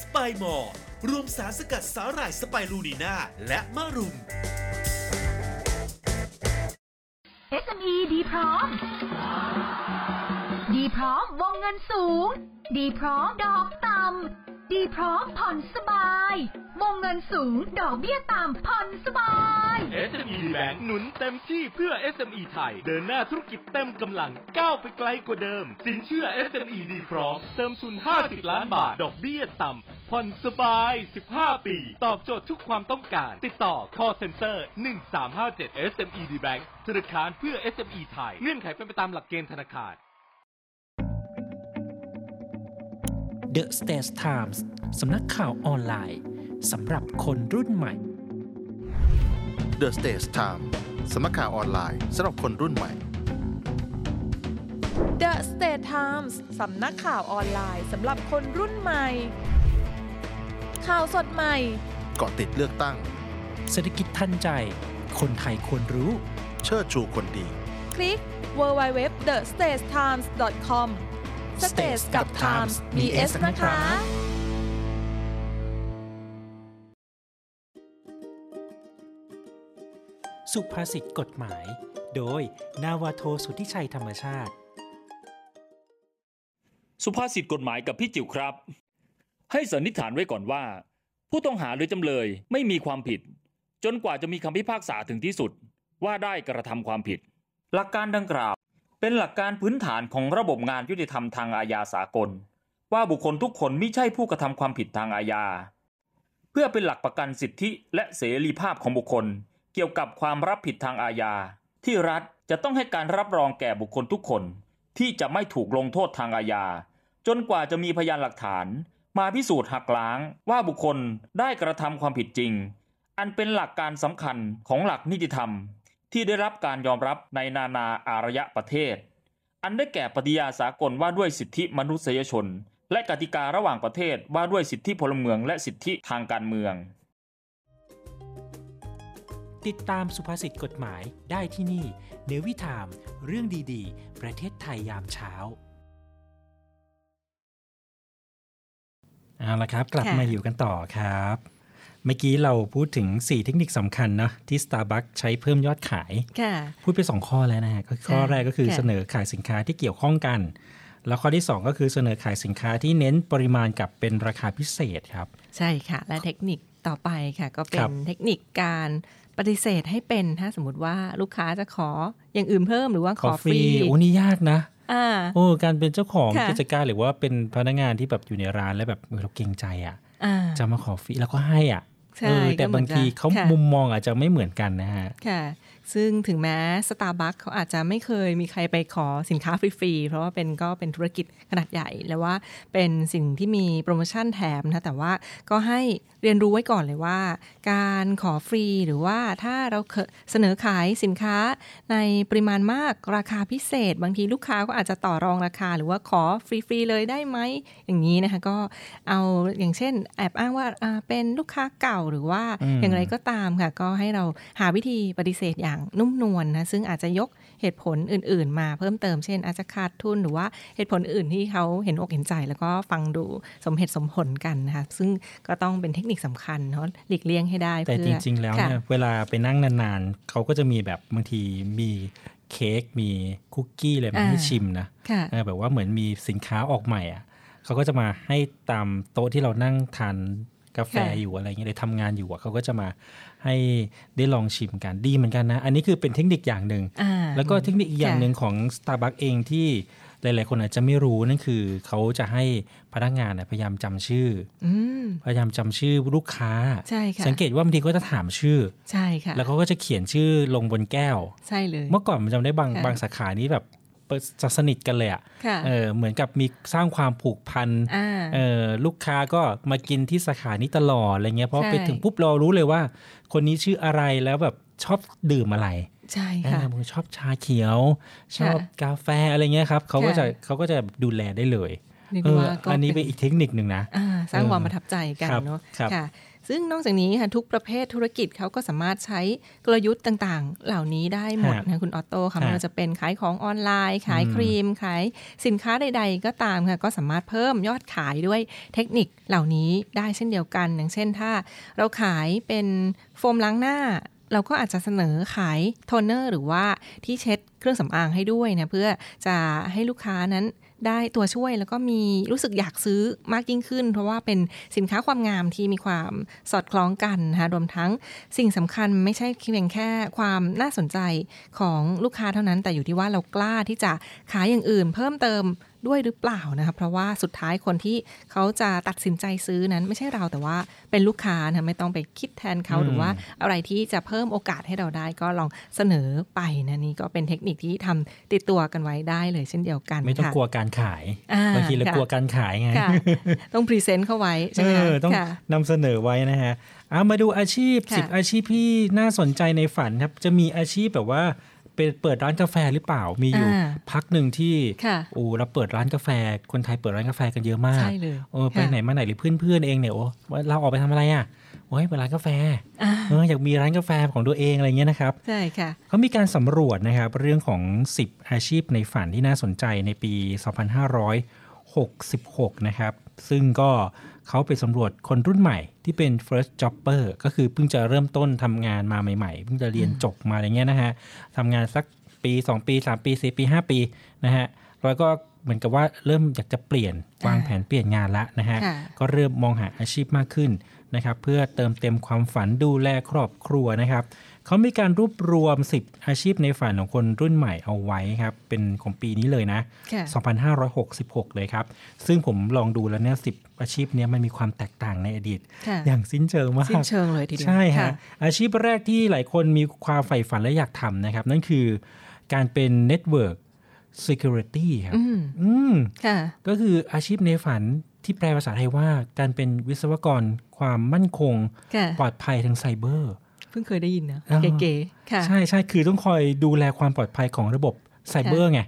สไปมอร์รวมสารสกัดสาหร่ายสไปรูนีน่าและมะรุม SME ดีพร้อมดีพร้อมวงเงินสูงดีพร้อมดอกต่ำดีพร้อมผ่อนสบายวงเงินสูงดอกเบี้ยต่ำผ่อนสบาย SME Bank หนุนเต็มที่เพื่อ SME ไทยเดินหน้าธุรกิจเต็มกำลังก้าวไปไกลกว่าเดิมสินเชื่อ SME ดีพร้อมเติมทุน50ล้านบาทดอกเบี้ยต่ำผ่อนสบาย15ปีตอบโจทย์ทุกความต้องการติดต่อ Call Center 1357 SME Bank ธนาคารเพื่อ SME ไทยเงื่อนไขเป็นไปตามหลักเกณฑ์ธนาคารThe States Times สำนักข่าวออนไลน์สำหรับคนรุ่นใหม่ The States Times สำนักข่าวออนไลน์สำหรับคนรุ่นใหม่ The States Times สำนักข่าวออนไลน์สำหรับคนรุ่นใหม่ข่าวสดใหม่เกาะติดเลือกตั้งเศรษฐกิจทันใจคนไทยควรรู้เชิดชูคนดีคลิก www.thestatestimes.com States กับ Times มี S นะคะสุภาษิตกฎหมายโดยนาวาโทสุทธิชัยธรรมชาติสุภาษิตกฎหมายกับพี่จิ๋วครับให้สันนิษฐานไว้ก่อนว่าผู้ต้องหาหรือจำเลยไม่มีความผิดจนกว่าจะมีคำพิพากษาถึงที่สุดว่าได้กระทำความผิดหลักการดังกล่าวเป็นหลักการพื้นฐานของระบบงานยุติธรรมทางอาญาสากลว่าบุคคลทุกคนมิใช่ผู้กระทำความผิดทางอาญาเพื่อเป็นหลักประกันสิทธิและเสรีภาพของบุคคลเกี่ยวกับความรับผิดทางอาญาที่รัฐจะต้องให้การรับรองแก่บุคคลทุกคนที่จะไม่ถูกลงโทษทางอาญาจนกว่าจะมีพยานหลักฐานมาพิสูจน์หักล้างว่าบุคคลได้กระทำความผิดจริงอันเป็นหลักการสำคัญของหลักนิติธรรมที่ได้รับการยอมรับในนานาอารยประเทศอันได้แก่ปฏิญาณสากลว่าด้วยสิทธิมนุษยชนและกติการะหว่างประเทศว่าด้วยสิทธิพลเมืองและสิทธิทางการเมืองติดตามสุภาษิตกฎหมายได้ที่นี่เนวิไทม์เรื่องดีๆประเทศไทยยามเช้าเอาละครับกลับมาอยู่กันต่อครับเมื่อกี้เราพูดถึง4เทคนิคสำคัญนะที่ Starbucks ใช้เพิ่มยอดขายพูดไป2ข้อแล้วนะฮะข้อแรกก็คือเสนอขายสินค้าที่เกี่ยวข้องกันแล้วข้อที่2ก็คือเสนอขายสินค้าที่เน้นปริมาณกับเป็นราคาพิเศษครับใช่ค่ะและเทคนิคต่อไปค่ะก็เป็นเทคนิคการปฏิเสธให้เป็นถ้าสมมติว่าลูกค้าจะขออย่างอื่นเพิ่มหรือว่าขอฟรีโอ้นี่ยากนะโอ้การเป็นเจ้าของกิจการหรือว่าเป็นพนักงานที่แบบอยู่ในร้านแล้วแบบเราเกรงใจอ่ะจะมาขอฟรีแล้วก็ให้อ่ะแต่บางทีเขามุมมองอาจจะไม่เหมือนกันนะฮะค่ะซึ่งถึงแม้ Starbucks เขาอาจจะไม่เคยมีใครไปขอสินค้าฟรีๆเพราะว่าเป็นธุรกิจขนาดใหญ่แล้วว่าเป็นสิ่งที่มีโปรโมชั่นแถมนะแต่ว่าก็ให้เรียนรู้ไว้ก่อนเลยว่าการขอฟรีหรือว่าถ้าเราเสนอขายสินค้าในปริมาณมากราคาพิเศษบางทีลูกค้าก็อาจจะต่อรองราคาหรือว่าขอฟรีๆเลยได้ไหมอย่างนี้นะคะก็เอาอย่างเช่นแอบอ้างว่าเป็นลูกค้าเก่าหรือว่าอย่างไรก็ตามค่ะก็ให้เราหาวิธีปฏิเสธอย่าง อย่างนุ่มนวล นะซึ่งอาจจะยกเหตุผลอื่นๆมาเพิ่มเติมเช่นอาจจะขาดทุนหรือว่าเหตุผลอื่นที่เขาเห็นอกเห็นใจแล้วก็ฟังดูสมเหตุสมผลกันนะคะซึ่งก็ต้องเป็นเทคนิคสำคัญเนาะหลีกเลี่ยงให้ได้แต่จริงๆแล้วเนี่ยเวลาไปนั่งนานๆเขาก็จะมีแบบบางทีมีเค้กมีคุกกี้อะไรมาให้ชิมนะแบบว่าเหมือนมีสินค้าออกใหม่อ่ะเขาก็จะมาให้ตามโต๊ะที่เรานั่งทานกาแฟอยู่อะไรเงี้ยเลยทำงานอยู่เขาก็จะมาให้ได้ลองชิมกันดีเหมือนกันนะอันนี้คือเป็นเทคนิคอย่างหนึ่งแล้วก็เทคนิคอีกอย่างหนึ่งของ Starbucks เองที่หลายๆคนอาจจะไม่รู้นั่นคือเขาจะให้พนักงานพยายามจำชื่อพยายามจำชื่อลูกค้าสังเกตว่าบางทีก็จะถามชื่อใช่ค่ะแล้วเขาก็จะเขียนชื่อลงบนแก้วใช่เลยเมื่อก่อนผมจำได้บางสาขานี้แบบจะสนิทกันเลยอ่ะเหมือนกับมีสร้างความผูกพันลูกค้าก็มากินที่สาขานี้ตลอดอะไรเงี้ยเพราะไปถึงปุ๊บเรารู้เลยว่าคนนี้ชื่ออะไรแล้วแบบชอบดื่มอะไรใช่ค่ะผมชอบชาเขียวชอบกาแฟอะไรเงี้ยครับเขาก็จะดูแลได้เลยอันนี้เป็นอีกเทคนิคนึงนะสร้างความประทับใจกันเนาะค่ะซึ่งนอกจากนี้ค่ะทุกประเภทธุรกิจเขาก็สามารถใช้กลยุทธ์ต่างๆเหล่านี้ได้หมดนะคุณออโต้ค่ะไม่ว่าจะเป็นขายของออนไลน์ขายครีมขายสินค้าใดๆก็ตามค่ะก็สามารถเพิ่มยอดขายด้วยเทคนิคเหล่านี้ได้เช่นเดียวกันอย่างเช่นถ้าเราขายเป็นโฟมล้างหน้าเราก็อาจจะเสนอขายโทนเนอร์หรือว่าที่เช็ดเครื่องสำอางให้ด้วยนะเพื่อจะให้ลูกค้านั้นได้ตัวช่วยแล้วก็มีรู้สึกอยากซื้อมากยิ่งขึ้นเพราะว่าเป็นสินค้าความงามที่มีความสอดคล้องกันนะคะรวมทั้งสิ่งสำคัญไม่ใช่เพียงแค่ความน่าสนใจของลูกค้าเท่านั้นแต่อยู่ที่ว่าเรากล้าที่จะขายอย่างอื่นเพิ่มเติมด้วยหรือเปล่านะคะเพราะว่าสุดท้ายคนที่เขาจะตัดสินใจซื้อนั้นไม่ใช่เราแต่ว่าเป็นลูกค้านะไม่ต้องไปคิดแทนเขาหรือว่าอะไรที่จะเพิ่มโอกาสให้เราได้ก็ลองเสนอไปนะนี่ก็เป็นเทคนิคที่ทำติดตัวกันไว้ได้เลยเช่นเดียวกันไม่ต้องกลัวการขายบางทีเรากลัวการขายไง ต้องพรีเซนต์เข้าไว้ใช่ไหมต้องนำเสนอไว้นะฮะมาดูอาชีพ10อาชีพที่น่าสนใจในฝันครับจะมีอาชีพแบบว่าเปิดร้านกาแฟหรือเปล่ามีอยู่พักหนึ่งที่อู๋เราเปิดร้านกาแฟคนไทยเปิดร้านกาแฟกันเยอะมากไปไหนมาไหนหรือเพื่อนๆเองเนี่ยโอ้เราออกไปทำอะไรอ่ะโอ้ยเปิดร้านกาแฟอยากมีร้านกาแฟของตัวเองอะไรเงี้ยนะครับใช่ค่ะเขามีการสำรวจนะครับเรื่องของ10อาชีพในฝันที่น่าสนใจในปี2566นะครับซึ่งก็เขาไปสำรวจคนรุ่นใหม่ที่เป็น first jobber ก็คือเพิ่งจะเริ่มต้นทำงานมาใหม่ๆเพิ่งจะเรียนจบมาอะไรเงี้ยนะฮะทำงานสักปี2ปี3ปี4ปี5ปีนะฮะแล้วก็เหมือนกับว่าเริ่มอยากจะเปลี่ยนวางแผนเปลี่ยนงานละนะฮะก็เริ่มมองหาอาชีพมากขึ้นนะครับเพื่อเติมเต็มความฝันดูแลครอบครัวนะครับเขามีการรวบรวม10อาชีพในฝันของคนรุ่นใหม่เอาไว้ครับเป็นของปีนี้เลยนะ2566เลยครับซึ่งผมลองดูแล้วเนี่ย10อาชีพเนี้ยมันมีความแตกต่างในอดีตอย่างสิ้นเชิงมากสิ้นเชิงเลยทีเดียวใช่ฮะอาชีพแรกที่หลายคนมีความใฝ่ฝันและอยากทำนะครับนั่นคือการเป็นเน็ตเวิร์กsecurity ครับก็คืออาชีพในฝันที่แปลภาษาไทยว่าการเป็นวิศวกรความมั่นคงปลอดภัยทางไซเบอร์เพิ่งเคยได้ยินนะเก๋ๆใช่ใช่คือต้องคอยดูแลความปลอดภัยของระบบไซเบอร์ไง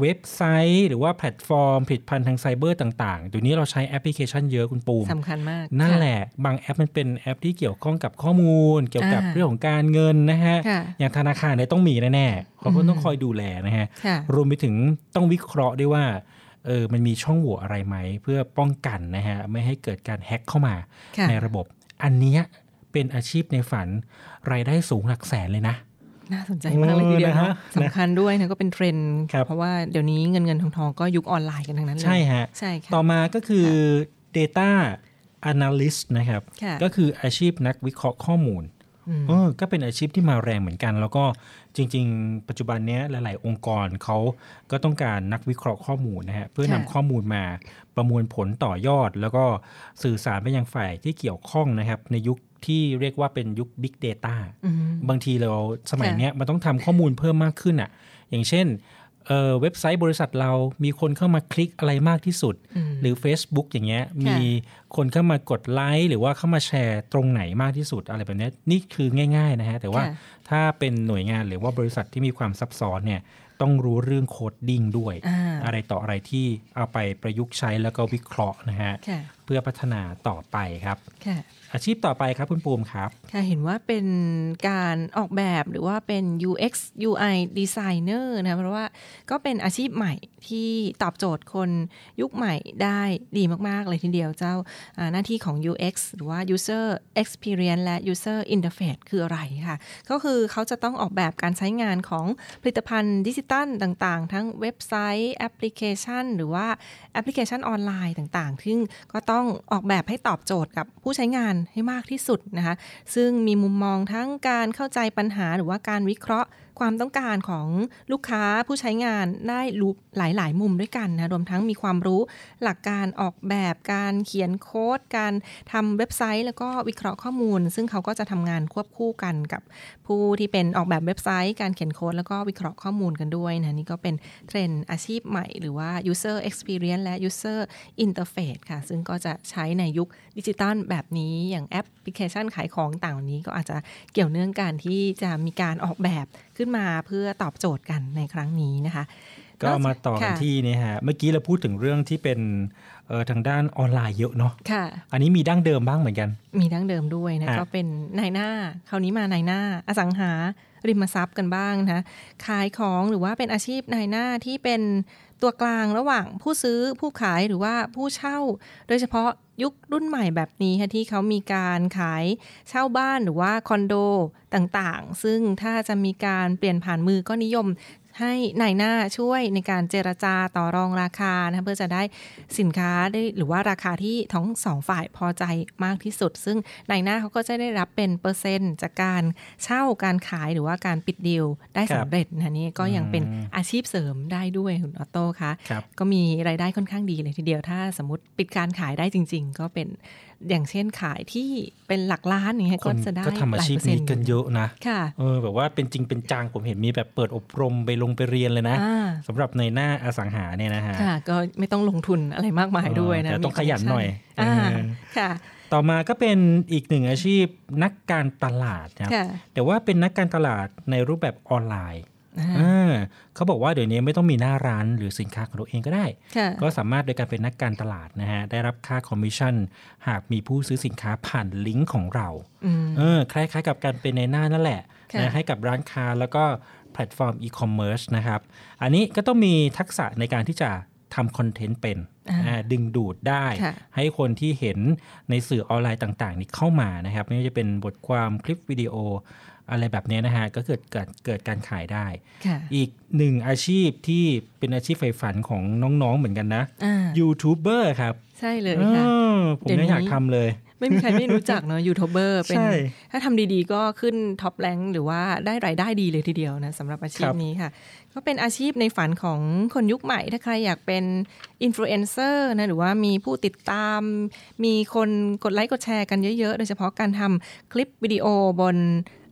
เว็บไซต์หรือว่าแพลตฟอร์มผลิตภัณฑ์ทางไซเบอร์ต่างๆเดี๋ยวนี้เราใช้แอปพลิเคชันเยอะคุณปูมสำคัญมากนั่นแหละบางแอปมันเป็นแอปที่เกี่ยวข้องกับข้อมูลเกี่ยวกับเรื่องของการเงินนะฮะอย่างธนาคารเนี่ยต้องมีแน่ๆเขาก็ต้องคอยดูแลนะฮะรวมไปถึงต้องวิเคราะห์ด้วยว่ามันมีช่องโหว่อะไรไหมเพื่อป้องกันนะฮะไม่ให้เกิดการแฮกเข้ามาในระบบอันนี้เป็นอาชีพในฝันรายได้สูงหลักแสนเลยนะน่าสนใจมากเลยทีเดียวนะสำคัญด้วยนะก็เป็นเทรนด์เพราะว่าเดี๋ยวนี้เงินทองก็ยุคออนไลน์กันทั้งนั้นเลยใช่ฮะใช่ค่ะต่อมาก็คือ data analyst นะครับก็คืออาชีพนักวิเคราะห์ข้อมูลก็เป็นอาชีพที่มาแรงเหมือนกันแล้วก็จริงๆปัจจุบันนี้หลายๆองค์กรเขาก็ต้องการนักวิเคราะห์ข้อมูลนะฮะเพื่อนำข้อมูลมาประมวลผลต่อยอดแล้วก็สื่อสารไปยังฝ่ายที่เกี่ยวข้องนะครับในยุคที่เรียกว่าเป็นยุค Big Data บางทีเราสมัยนี้มันต้องทำข้อมูลเพิ่มมากขึ้นอ่ะอย่างเช่นเว็บไซต์บริษัทเรามีคนเข้ามาคลิกอะไรมากที่สุดหรือ Facebook อย่างเงี้ยมีคนเข้ามากดไลค์หรือว่าเข้ามาแชร์ตรงไหนมากที่สุดอะไรแบบนี้นี่คือง่ายๆนะฮะแต่ว่าถ้าเป็นหน่วยงานหรือว่าบริษัทที่มีความซับซ้อนเนี่ย ต้องรู้เรื่องโคดดิ้งด้วยอะไรต่ออะไรที่เอาไปประยุกต์ใช้แล้วก็วิเคราะห์นะฮะเพื่อพัฒนาต่อไปครับอาชีพต่อไปครับคุณปูมครับค่ะเห็นว่าเป็นการออกแบบหรือว่าเป็น UX/UI Designer นะเพราะว่าก็เป็นอาชีพใหม่ที่ตอบโจทย์คนยุคใหม่ได้ดีมากๆเลยทีเดียวเจ้าหน้าที่ของ UX หรือว่า User Experience และ User Interface คืออะไรค่ะก็คือเขาจะต้องออกแบบการใช้งานของผลิตภัณฑ์ดิจิทัลต่างๆทั้งเว็บไซต์แอปพลิเคชันหรือว่าแอปพลิเคชันออนไลน์ต่างๆซึ่งก็ต้องออกแบบให้ตอบโจทย์กับผู้ใช้งานให้มากที่สุดนะคะซึ่งมีมุมมองทั้งการเข้าใจปัญหาหรือว่าการวิเคราะห์ความต้องการของลูกค้าผู้ใช้งานได้รู้หลายๆมุมด้วยกันนะรวมทั้งมีความรู้หลักการออกแบบการเขียนโค้ดการทำเว็บไซต์แล้วก็วิเคราะห์ข้อมูลซึ่งเขาก็จะทำงานควบคู่กันกับผู้ที่เป็นออกแบบเว็บไซต์การเขียนโค้ดแล้วก็วิเคราะห์ข้อมูลกันด้วยนะนี่ก็เป็นเทรนด์อาชีพใหม่หรือว่า user experience และ user interface ค่ะซึ่งก็จะใช้ในยุคดิจิทัลแบบนี้อย่างแอปพลิเคชันขายของต่างๆนี้ก็อาจจะเกี่ยวเนื่องกันที่จะมีการออกแบบขึ้นมาเพื่อตอบโจทย์กันในครั้งนี้นะคะก็มาต่อกันที่นี่ฮะเมื่อกี้เราพูดถึงเรื่องที่เป็นทางด้านออนไลน์เยอะเนาะอันนี้มีดั้งเดิมบ้างเหมือนกันมีดั้งเดิมด้วยนะก็เป็นนายหน้าคราวนี้มานายหน้าอสังหาริมทรัพย์กันบ้างนะขายของหรือว่าเป็นอาชีพนายหน้าที่เป็นตัวกลางระหว่างผู้ซื้อผู้ขายหรือว่าผู้เช่าโดยเฉพาะยุครุ่นใหม่แบบนี้ค่ะที่เขามีการขายเช่าบ้านหรือว่าคอนโดต่างๆซึ่งถ้าจะมีการเปลี่ยนผ่านมือก็นิยมให้นายหน้าช่วยในการเจรจาต่อรองราคานะเพื่อจะได้สินค้าได้หรือว่าราคาที่ทั้งสองฝ่ายพอใจมากที่สุดซึ่งนายหน้าเขาก็จะได้รับเป็นเปอร์เซ็นต์จากการเช่าการขายหรือว่าการปิดดีลได้สำเร็จนะนี่ก็ยังเป็นอาชีพเสริมได้ด้วยคุณออโต้คะก็มีรายได้ค่อนข้างดีเลยทีเดียวถ้าสมมติปิดการขายได้จริงๆก็เป็นอย่างเช่นขายที่เป็นหลักล้านอย่างเงี้ยก็จะได้หลายเปอร์เซ็นต์ก็ทำอาชีพนี้กันเยอะนะแบบว่าเป็นจริงเป็นจังผมเห็นมีแบบเปิดอบรมไปลงไปเรียนเลยนะสำหรับในหน้าอสังหาเนี่ยนะฮะก็ไม่ต้องลงทุนอะไรมากมายด้วยนะต้องขยันหน่อยค่ะต่อมาก็เป็นอีกหนึ่งอาชีพนักการตลาดนะแต่ว่าเป็นนักการตลาดในรูปแบบออนไลน์เขาบอกว่าเดี๋ยวนี้ไม่ต้องมีหน้าร้านหรือสินค้าของตัวเองก็ได้ก็สามารถโดยการเป็นนักการตลาดนะฮะได้รับค่าคอมมิชชั่นหากมีผู้ซื้อสินค้าผ่านลิงก์ของเราคล้ายๆกับการเป็นในหน้านั่นแหละนะให้กับร้านค้าแล้วก็แพลตฟอร์มอีคอมเมิร์ซนะครับอันนี้ก็ต้องมีทักษะในการที่จะทำคอนเทนต์เป็นดึงดูดได้ให้คนที่เห็นในสื่อออนไลน์ต่างๆนี้เข้ามานะครับไม่ว่าจะเป็นบทความคลิปวิดีโออะไรแบบนี้นะฮะก็เกิดการขายได้อีกหนึ่งอาชีพที่เป็นอาชีพใฝ่ฝันของน้องๆเหมือนกันนะยูทูบเบอร์ครับใช่เลยค่ะผมเนี่ยอยากทำเลยไม่มีใครไม่รู้จักเนาะยูทูบเบอร์เป็นถ้าทำดีๆก็ขึ้นท็อปแรงค์หรือว่าได้รายได้ดีเลยทีเดียวนะสำหรับอาชีพนี้ค่ะก็เป็นอาชีพในฝันของคนยุคใหม่ถ้าใครอยากเป็นอินฟลูเอนเซอร์นะหรือว่ามีผู้ติดตามมีคนกดไลค์กดแชร์กันเยอะๆโดยเฉพาะการทำคลิปวิดีโอบน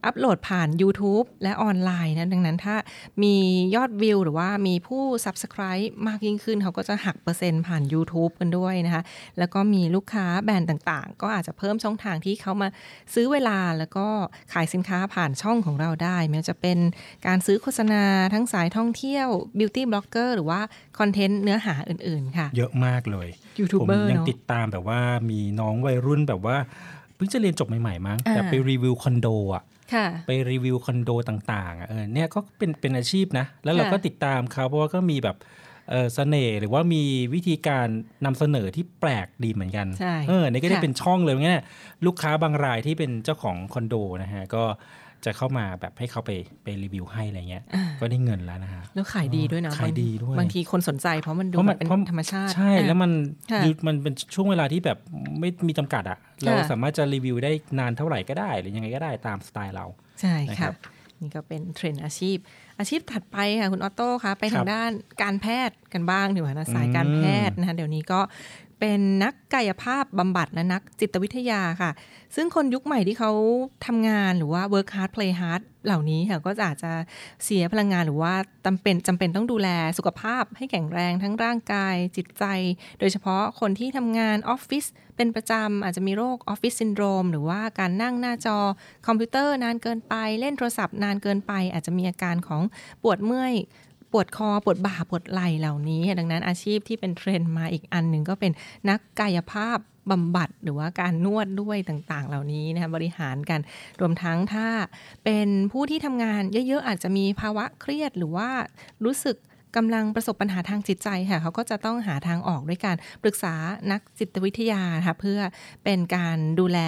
อัปโหลดผ่าน YouTube และออนไลน์นะดังนั้นถ้ามียอดวิวหรือว่ามีผู้ Subscribe มากยิ่งขึ้นเขาก็จะหักเปอร์เซ็นต์ผ่าน YouTube กันด้วยนะคะแล้วก็มีลูกค้าแบรนด์ต่างๆก็อาจจะเพิ่มช่องทางที่เขามาซื้อเวลาแล้วก็ขายสินค้าผ่านช่องของเราได้ไม่ว่าจะเป็นการซื้อโฆษณาทั้งสายท่องเที่ยว Beauty Blogger หรือว่าคอนเทนต์เนื้อหาอื่นๆค่ะเยอะมากเลยผมยังติดตามแบบว่ามีน้องวัยรุ่นแบบว่าเพิ่งจะเรียนจบใหม่ๆมั้งแต่ไปรีวิวคอนโดอ่ะไปรีวิวคอนโดต่างๆเนี่ยก็เป็นอาชีพนะแล้วเราก็ติดตามเขาเพราะว่าก็มีแบบเสน่ห์หรือว่ามีวิธีการนำเสนอที่แปลกดีเหมือนกันนี่ก็ได้เป็นช่องเลยงั้นลูกค้าบางรายที่เป็นเจ้าของคอนโดนะฮะก็จะเข้ามาแบบให้เขาไปรีวิวให้อะไรเงี้ยก็ได้เงินแล้วนะฮะแล้วขายดีด้วยนะขายดีด้วยบางทีคนสนใจเพราะมันดูเป็นธรรมชาติใช่แล้วมันเป็นช่วงเวลาที่แบบไม่มีจำกัดอ่ะเราสามารถจะรีวิวได้นานเท่าไหร่ก็ได้หรือยังไงก็ได้ตามสไตล์เราใช่ค่ะนี่ก็เป็นเทรนด์อาชีพถัดไปค่ะคุณออโต้คะไปทางด้านการแพทย์กันบ้างดีกว่านะสายการแพทย์นะคะเดี๋ยวนี้ก็เป็นนักกายภาพบำบัดและนักจิตวิทยาค่ะซึ่งคนยุคใหม่ที่เขาทำงานหรือว่า work hard play hard เหล่านี้ค่ะก็อาจจะเสียพลังงานหรือว่าจำเป็นต้องดูแลสุขภาพให้แข็งแรงทั้งร่างกายจิตใจโดยเฉพาะคนที่ทำงานออฟฟิศเป็นประจำอาจจะมีโรค Office Syndrome หรือว่าการนั่งหน้าจอคอมพิวเตอร์นานเกินไปเล่นโทรศัพท์นานเกินไปอาจจะมีอาการของปวดเมื่อย ปวดคอปวดบ่าปวดไหล่เหล่านี้ดังนั้นอาชีพที่เป็นเทรนด์มาอีกอันหนึ่งก็เป็นนักกายภาพบำบัดหรือว่าการนวดด้วยต่างๆเหล่านี้นะคะบริหารกันรวมทั้งถ้าเป็นผู้ที่ทำงานเยอะๆอาจจะมีภาวะเครียดหรือว่ารู้สึกกำลังประสบปัญหาทางจิตใจค่ะเขาก็จะต้องหาทางออกด้วยการปรึกษานักจิตวิทยาค่ะเพื่อเป็นการดูแล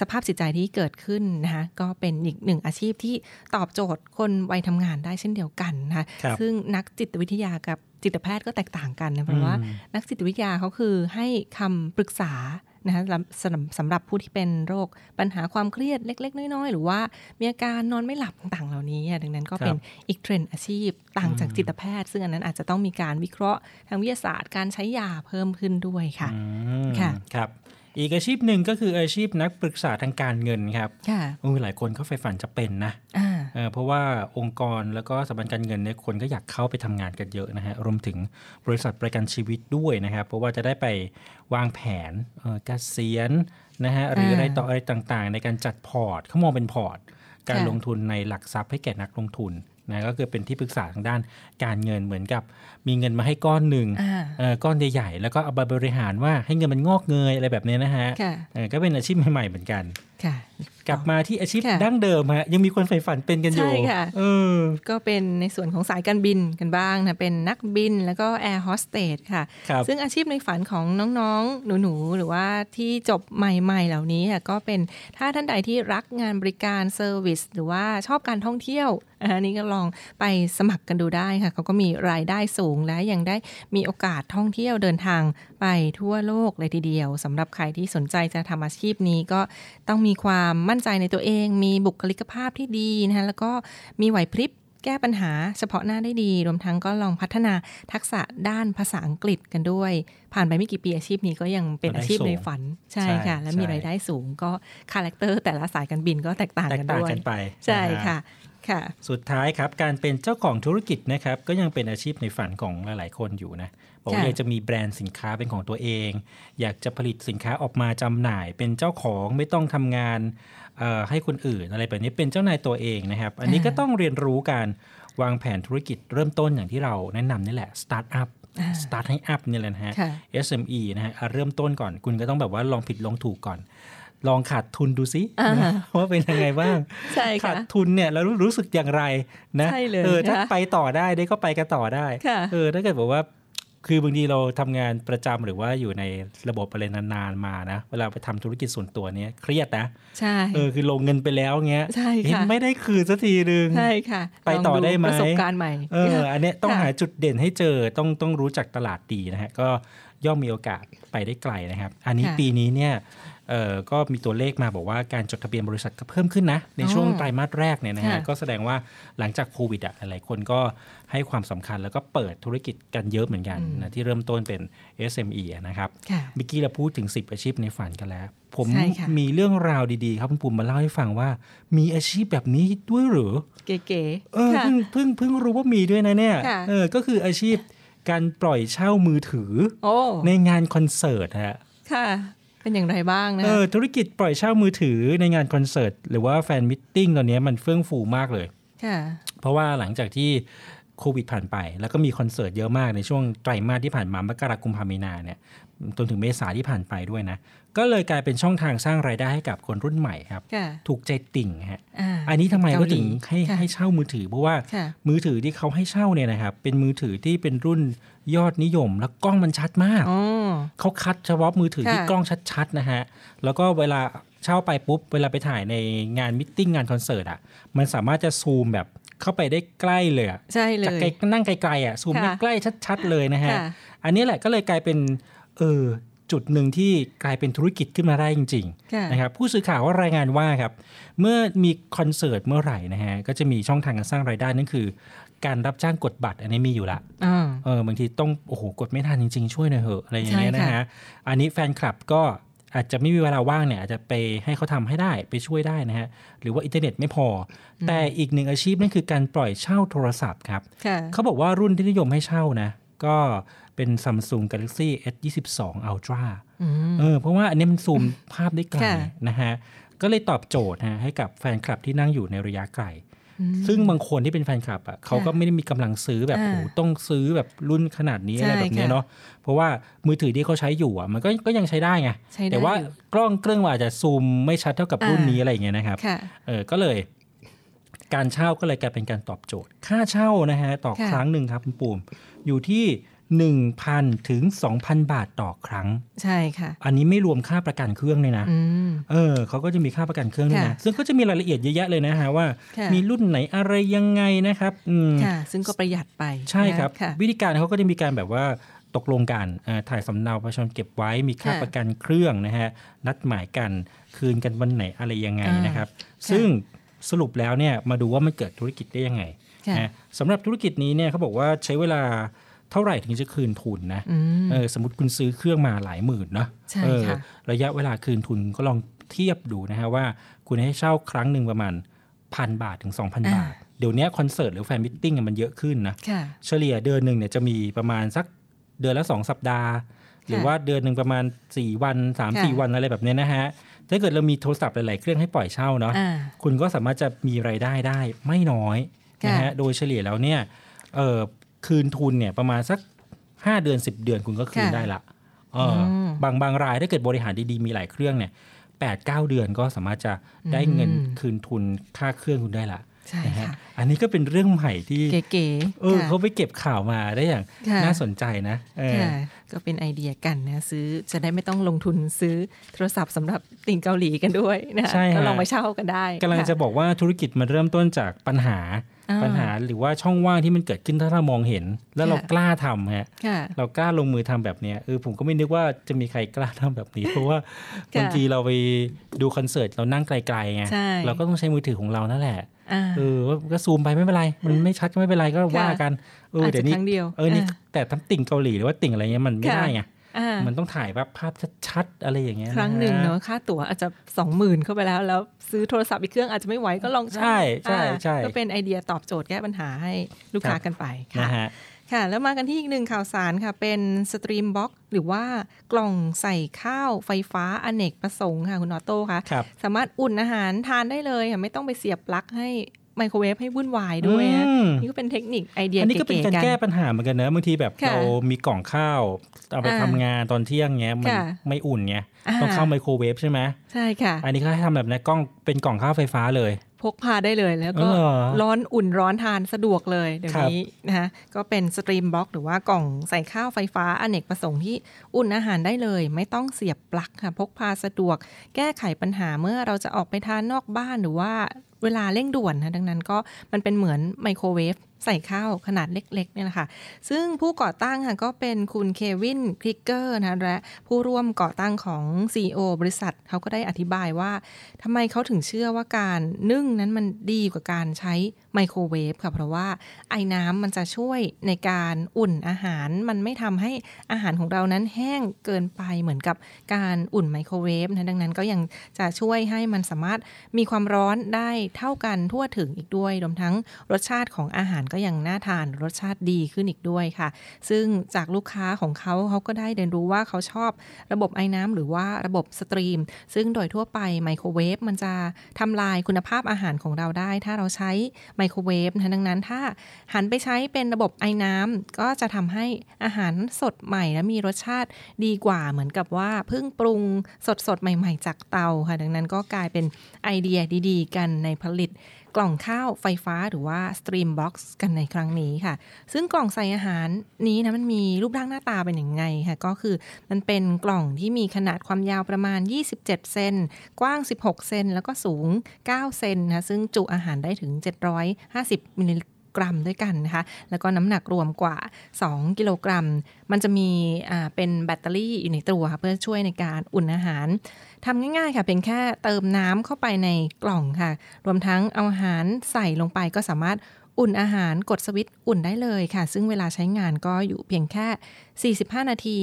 สภาพจิตใจที่เกิดขึ้นนะคะก็เป็นอีกหนึ่งอาชีพที่ตอบโจทย์คนวัยทำงานได้เช่นเดียวกันนะคะซึ่งนักจิตวิทยากับจิตแพทย์ก็แตกต่างกันนะเพราะว่านักจิตวิทยาเขาคือให้คำปรึกษานะคะสำหรับผู้ที่เป็นโรคปัญหาความเครียดเล็กๆน้อยๆหรือว่ามีอาการนอนไม่หลับต่างๆเหล่านี้ดังนั้นก็เป็นอีกเทรนด์อาชีพต่างจากจิตแพทย์ซึ่งอันนั้นอาจจะต้องมีการวิเคราะห์ทางวิทยาศาสตร์การใช้ยาเพิ่มขึ้นด้วยค่ะค่ะครับอีกอาชีพหนึ่งก็คืออาชีพนักปรึกษาทางการเงินครับหลายคนก็ใฝ่ฝันจะเป็นนะเพราะว่าองค์กรแล้วก็สถาบันการเงินเนี่ยคนก็อยากเข้าไปทำงานกันเยอะนะฮะรวมถึงบริษัทประกันชีวิตด้วยนะครับเพราะว่าจะได้ไปวางแผนเกษียณนะฮะหรืออะไรต่ออะไรต่างๆในการจัดพอร์ตเขามองเป็นพอร์ตการลงทุนในหลักทรัพย์ให้แก่นักลงทุนนะก็คือเป็นที่ปรึกษาทางด้านการเงินเหมือนกับมีเงินมาให้ก้อนหนึ่งก้อนใหญ่ๆแล้วก็เอาไปบริหารว่าให้เงินมันงอกเงยอะไรแบบนี้นะฮะก็เป็นอาชีพใหม่ๆเหมือนกันกลับมาที่อาชีพดั้งเดิมฮะยังมีคนใฝ่ฝันเป็นกันอยู่ใช่ค่ะก็เป็นในส่วนของสายการบินกันบ้างนะเป็นนักบินแล้วก็แอร์โฮสเตสค่ะซึ่งอาชีพในฝันของน้องๆหนูๆหรือว่าที่จบใหม่ๆเหล่านี้ค่ะก็เป็นถ้าท่านใดที่รักงานบริการเซอร์วิสหรือว่าชอบการท่องเที่ยวอันนี้ก็ลองไปสมัครกันดูได้ค่ะเขาก็มีรายได้สูงและยังได้มีโอกาสท่องเที่ยวเดินทางไปทั่วโลกเลยทีเดียวสำหรับใครที่สนใจจะทำอาชีพนี้ก็ต้องมีความมั่นใจในตัวเองมีบุคลิกภาพที่ดีนะคะแล้วก็มีไหวพริบแก้ปัญหาเฉพาะหน้าได้ดีรวมทั้งก็ลองพัฒนาทักษะด้านภาษาอังกฤษกันด้วยผ่านไปไม่กี่ปีอาชีพนี้ก็ยังเป็นอาชีพในฝันใช่ค่ะและมีรายได้สูงก็คาแรคเตอร์แต่ละสายการบินก็แตกต่างกันด้วยใช่ค่ะสุดท้ายครับการเป็นเจ้าของธุรกิจนะครับก็ยังเป็นอาชีพในฝันของหลายๆคนอยู่นะบอกว่าอยากจะมีแบรนด์สินค้าเป็นของตัวเองอยากจะผลิตสินค้าออกมาจำหน่ายเป็นเจ้าของไม่ต้องทำงานให้คนอื่นอะไรแบบนี้เป็นเจ้านายตัวเองนะครับอันนี้ก็ต้องเรียนรู้การวางแผนธุรกิจเริ่มต้นอย่างที่เราแนะนำนี่แหละสตาร์ทให้อัพนี่แหละนะฮะ SME นะฮะเริ่มต้นก่อนคุณก็ต้องแบบว่าลองผิดลองถูกก่อนลองขาดทุนดูซิว่าเป็นยังไงบ้างขาดทุนเนี่ยแล้วรู้สึกอย่างไรนะถ้าไปต่อได้ก็ไปกันต่อได้ถ้าเกิดบอกว่าคือบางทีเราทำงานประจำหรือว่าอยู่ในระบบอะไรนานๆมานะเวลาไปทำธุรกิจส่วนตัวเนี้ยเครียดนะใช่คือลงเงินไปแล้วเงี้ยไม่ได้คืนสักทีนึงใช่ค่ะไปต่อได้ไหมประสบการณ์ใหม่อันเนี้ยต้องหาจุดเด่นให้เจอต้องรู้จักตลาดดีนะฮะก็ย่อมมีโอกาสไปได้ไกลนะครับอันนี้ปีนี้เนี่ยก็มีตัวเลขมาบอกว่าการจดทะเบียนบริษัทก็เพิ่มขึ้นนะในช่วงไตรมาสแรกเนี่ยนะฮะก็แสดงว่าหลังจากโควิดหลายคนก็ให้ความสำคัญแล้วก็เปิดธุรกิจกันเยอะเหมือนกันนะที่เริ่มต้นเป็น SME นะครับเมื่อกี้เราพูดถึง10อาชีพในฝันกันแล้วผมมีเรื่องราวดีๆครับคุณปุ่มมาเล่าให้ฟังว่ามีอาชีพแบบนี้ด้วยหรือเก๋ๆเพิ่งรู้ว่ามีด้วยนะเนี่ยก็คืออาชีพการปล่อยเช่ามือถือในงานคอนเสิร์ตฮะค่ะเป็นอย่างไรบ้างนะธุรกิจปล่อยเช่ามือถือในงานคอนเสิร์ตหรือว่าแฟนมิทติ้งตอนนี้มันเฟื่องฟูมากเลยค่ะเพราะว่าหลังจากที่โควิดผ่านไปแล้วก็มีคอนเสิร์ตเยอะมากในช่วงไตรมาสที่ผ่านมามกราคมพามีนาเนี่ยจนถึงเมษาที่ผ่านไปด้วยนะก็เลยกลายเป็นช่องทางสร้างรายได้ให้กับคนรุ่นใหม่ครับถูกใจติ่งฮะอันนี้ทำไมก็ถึงให้เช่ามือถือเพราะว่ามือถือที่เขาให้เช่าเนี่ยนะครับเป็นมือถือที่เป็นรุ่นยอดนิยมและกล้องมันชัดมากเขาคัดเฉพาะมือถือที่กล้องชัดๆนะฮะแล้วก็เวลาเช่าไปปุ๊บเวลาไปถ่ายในงานมิทติ้งงานคอนเสิร์ตอ่ะมันสามารถจะซูมแบบเข้าไปได้ใกล้เลยใช่เลยจากนั่งไกลๆอ่ะซูมได้ใกล้ชัดๆเลยนะฮะอันนี้แหละก็เลยกลายเป็นจุดหนึ่งที่กลายเป็นธุรกิจขึ้นมาได้จริงๆนะครับผู้สื่อข่าวก็รายงานว่าครับเมื่อมีคอนเสิร์ตเมื่อไหร่นะฮะก็จะมีช่องทางการสร้างรายได้นั่นคือการรับจ้างกดบัตรอันนี้มีอยู่ละบางทีต้องกดไม่ทันจริงๆช่วยหน่อยเหอะอะไรอย่างเงี้ยนะฮะอันนี้แฟนคลับก็อาจจะไม่มีเวลาว่างเนี่ยอาจจะไปให้เขาทำให้ได้ไปช่วยได้นะฮะหรือว่าอินเทอร์เน็ตไม่พอแต่อีกหนึ่งอาชีพนั่นคือการปล่อยเช่าโทรศัพท์ครับเขาบอกว่ารุ่นที่นิยมให้เช่านะก็เป็น Samsung Galaxy S22 Ultra เพราะว่าอันนี้มันซูมภาพได้ไกลนะฮะก็เลยตอบโจทย์นะให้กับแฟนคลับที่นั่งอยู่ในระยะไกล ซึ่งบางคนที่เป็นแฟนคลับอ่ะเขาก็ไม่ได้มีกำลังซื้อแบบโหต้องซื้อแบบรุ่นขนาดนี้อะไรแบบนี้เนาะเพราะว่ามือถือที่เขาใช้อยู่อ่ะมันก็ยังใช้ได้ไงแต่ว่ากล้องเครื่องอาจจะซูมไม่ชัดเท่ากับรุ่นนี้อะไรอย่างเงี้ยนะครับก็เลยการเช่าก็เลยกลายเป็นการตอบโจทย์ค่าเช่านะฮะต่อครั้งนึงครับคุณปูมอยู่ที่1,000 ถึง 2,000 บาทต่อครั้งใช่ค่ะอันนี้ไม่รวมค่าประกันเครื่องเลยนะเขาก็จะมีค่าประกันเครื่องด้วยนะซึ่งก็จะมีรายละเอียดเยอะแยะเลยนะฮะว่ามีรุ่นไหนอะไรยังไงนะครับค่ะซึ่งก็ประหยัดไปใช่ครับวิธีการเขาก็จะมีการแบบว่าตกลงกันถ่ายสำเนาประชาชนเก็บไว้มีค่าประกันเครื่องนะฮะนัดหมายกันคืนกันวันไหนอะไรยังไงนะครับซึ่งสรุปแล้วเนี่ยมาดูว่ามันเกิดธุรกิจได้ยังไงนะสำหรับธุรกิจนี้เนี่ยเขาบอกว่าใช้เวลาเท่าไหร่ถึงจะคืนทุนนะสมมุติคุณซื้อเครื่องมาหลายหมื่นเนาะระยะเวลาคืนทุนก็ลองเทียบดูนะฮะว่าคุณให้เช่าครั้งหนึ่งประมาณ 1,000 บาทถึง 2,000 บาทเดี๋ยวนี้คอนเสิร์ตหรือแฟนมิทติ้งมันเยอะขึ้นนะเฉลี่ยเดือนหนึ่งเนี่ยจะมีประมาณสักเดือนละ2 สัปดาห์หรือว่าเดือนหนึ่งประมาณ4วัน 3-4 วันอะไรแบบนี้นะฮะถ้าเกิดเรามีโทรศัพท์หลายๆเครื่องให้ปล่อยเช่าเนาะคุณก็สามารถจะมีรายได้ได้ไม่น้อยนะฮะโดยเฉลี่ยแล้วเนี่ยคืนทุนเนี่ยประมาณสัก5เดือน10เดือนคุณก็คืนได้ละบางรายถ้าเกิดบริหารดีๆมีหลายเครื่องเนี่ย 8-9 เดือนก็สามารถจะได้เงินคืนทุนค่าเครื่องคุณได้ละใช่ค่ะอันนี้ก็เป็นเรื่องใหม่ที่เก๋ๆเขาไปเก็บข่าวมาได้อย่างน่าสนใจนะก็เป็นไอเดียกันนะซื้อจะได้ไม่ต้องลงทุนซื้อโทรศัพท์สำหรับติ่งเกาหลีกันด้วยนะก็ลองมาเช่ากันได้กำลังจะบอกว่าธุรกิจมันเริ่มต้นจากปัญหาหรือว่าช่องว่างที่มันเกิดขึ้นถ้าเรามองเห็นแล้วเรากล้าทำฮะเรากล้าลงมือทำแบบนี้ผมก็ไม่นึกว่าจะมีใครกล้าทำแบบนี้เพราะว่าบางทีเราไปดูคอนเสิร์ตเรานั่งไกลๆไงเราก็ต้องใช้มือถือของเรานั่นแหละก็ซูมไปไม่เป็นไรมันไม่ชัดก็ไม่เป็นไรก็ว่ากันเดี๋ยวนี้นี่แต่ทั้งติ่งเกาหลีหรือว่าติ่งอะไรเงี้ยมันไม่ได้ไงมันต้องถ่ายแบบภาพชัดๆอะไรอย่างเงี้ยครั้งหนึ่งเนาะค่าตั๋วอาจจะ 20,000 เข้าไปแล้วซื้อโทรศัพท์อีกเครื่องอาจจะไม่ไหวก็ลองใช่ใช่ก็เป็นไอเดียตอบโจทย์แก้ปัญหาให้ลูกค้ากันไปนะฮะค่ะแล้วมากันที่อีกหนึ่งข่าวสารค่ะเป็นสตรีมบ็อกซ์หรือว่ากล่องใส่ข้าวไฟฟ้าอเนกประสงค์ค่ะคุณออโต้ค่ะสามารถอุ่นอาหารทานได้เลยค่ะไม่ต้องไปเสียบปลั๊กให้ไมโครเวฟให้วุ่นวายด้วยนะนี่ก็เป็นเทคนิคไอเดียเก๋ๆกันอันนี้ก็เป็นการแก้ปัญหาเหมือนกันนะบางทีแบบเรามีกล่องข้าวเอาไปทำงานตอนเที่ยงเงี้ยมันไม่อุ่นเงี้ยต้องเข้าไมโครเวฟใช่ไหมใช่ค่ะอันนี้ก็ให้ทำแบบนะกล้องเป็นกล่องข้าวไฟฟ้าเลยพกพาได้เลยแล้วก็ร้อนอุ่นร้อนทานสะดวกเลยเดี๋ยวนี้นะคะก็เป็นสตรีมบ็อกซ์หรือว่ากล่องใส่ข้าวไฟฟ้าอเนกประสงค์ที่อุ่นอาหารได้เลยไม่ต้องเสียบปลั๊กค่ะพกพาสะดวกแก้ไขปัญหาเมื่อเราจะออกไปทานนอกบ้านหรือว่าเวลาเร่งด่วนนะดังนั้นก็มันเป็นเหมือนไมโครเวฟใส่ข้าวขนาดเล็กๆเนี่ยแหละค่ะซึ่งผู้ก่อตั้งค่ะก็เป็นคุณเควินคลิกเกอร์นะและผู้ร่วมก่อตั้งของ CEO บริษัทเขาก็ได้อธิบายว่าทำไมเขาถึงเชื่อว่าการนึ่งนั้นมันดีกว่าการใช้ไมโครเวฟค่ะเพราะว่าไอ้น้ำมันจะช่วยในการอุ่นอาหารมันไม่ทำให้อาหารของเรานั้นแห้งเกินไปเหมือนกับการอุ่นไมโครเวฟนะดังนั้นก็ยังจะช่วยให้มันสามารถมีความร้อนได้เท่ากันทั่วถึงอีกด้วยรวมทั้งรสชาติของอาหารก็ยังน่าทานรสชาติดีขึ้นอีกด้วยค่ะซึ่งจากลูกค้าของเขาก็ได้เรียนรู้ว่าเขาชอบระบบไอ้น้ำหรือว่าระบบสตรีมซึ่งโดยทั่วไปไมโครเวฟมันจะทำลายคุณภาพอาหารของเราได้ถ้าเราใช้ไมโครเวฟดังนั้นถ้าหันไปใช้เป็นระบบไอ้น้ำก็จะทำให้อาหารสดใหม่และมีรสชาติดีกว่าเหมือนกับว่าเพิ่งปรุงสดๆใหม่ๆจากเตาค่ะดังนั้นก็กลายเป็นไอเดียดีๆกันในผลิตกล่องข้าวไฟฟ้าหรือว่าสตรีมบ็อกซ์กันในครั้งนี้ค่ะซึ่งกล่องใส่อาหารนี้นะมันมีรูปร่างหน้าตาเป็นยังไงค่ะก็คือมันเป็นกล่องที่มีขนาดความยาวประมาณ27เซนกว้าง16เซนแล้วก็สูง9เซนนะซึ่งจุอาหารได้ถึง750มิลลิกรัมด้วยกันนะคะแล้วก็น้ำหนักรวมกว่า2กิโลกรัมมันจะมีเป็นแบตเตอรี่อยู่ในตัวค่ะเพื่อช่วยในการอุ่นอาหารทำง่ายๆค่ะเพียงแค่เติมน้ำเข้าไปในกล่องค่ะรวมทั้งเอาอาหารใส่ลงไปก็สามารถ อุ่นอาหารกดสวิตช์อุ่นได้เลยค่ะซึ่งเวลาใช้งานก็อยู่เพียงแค่45นาที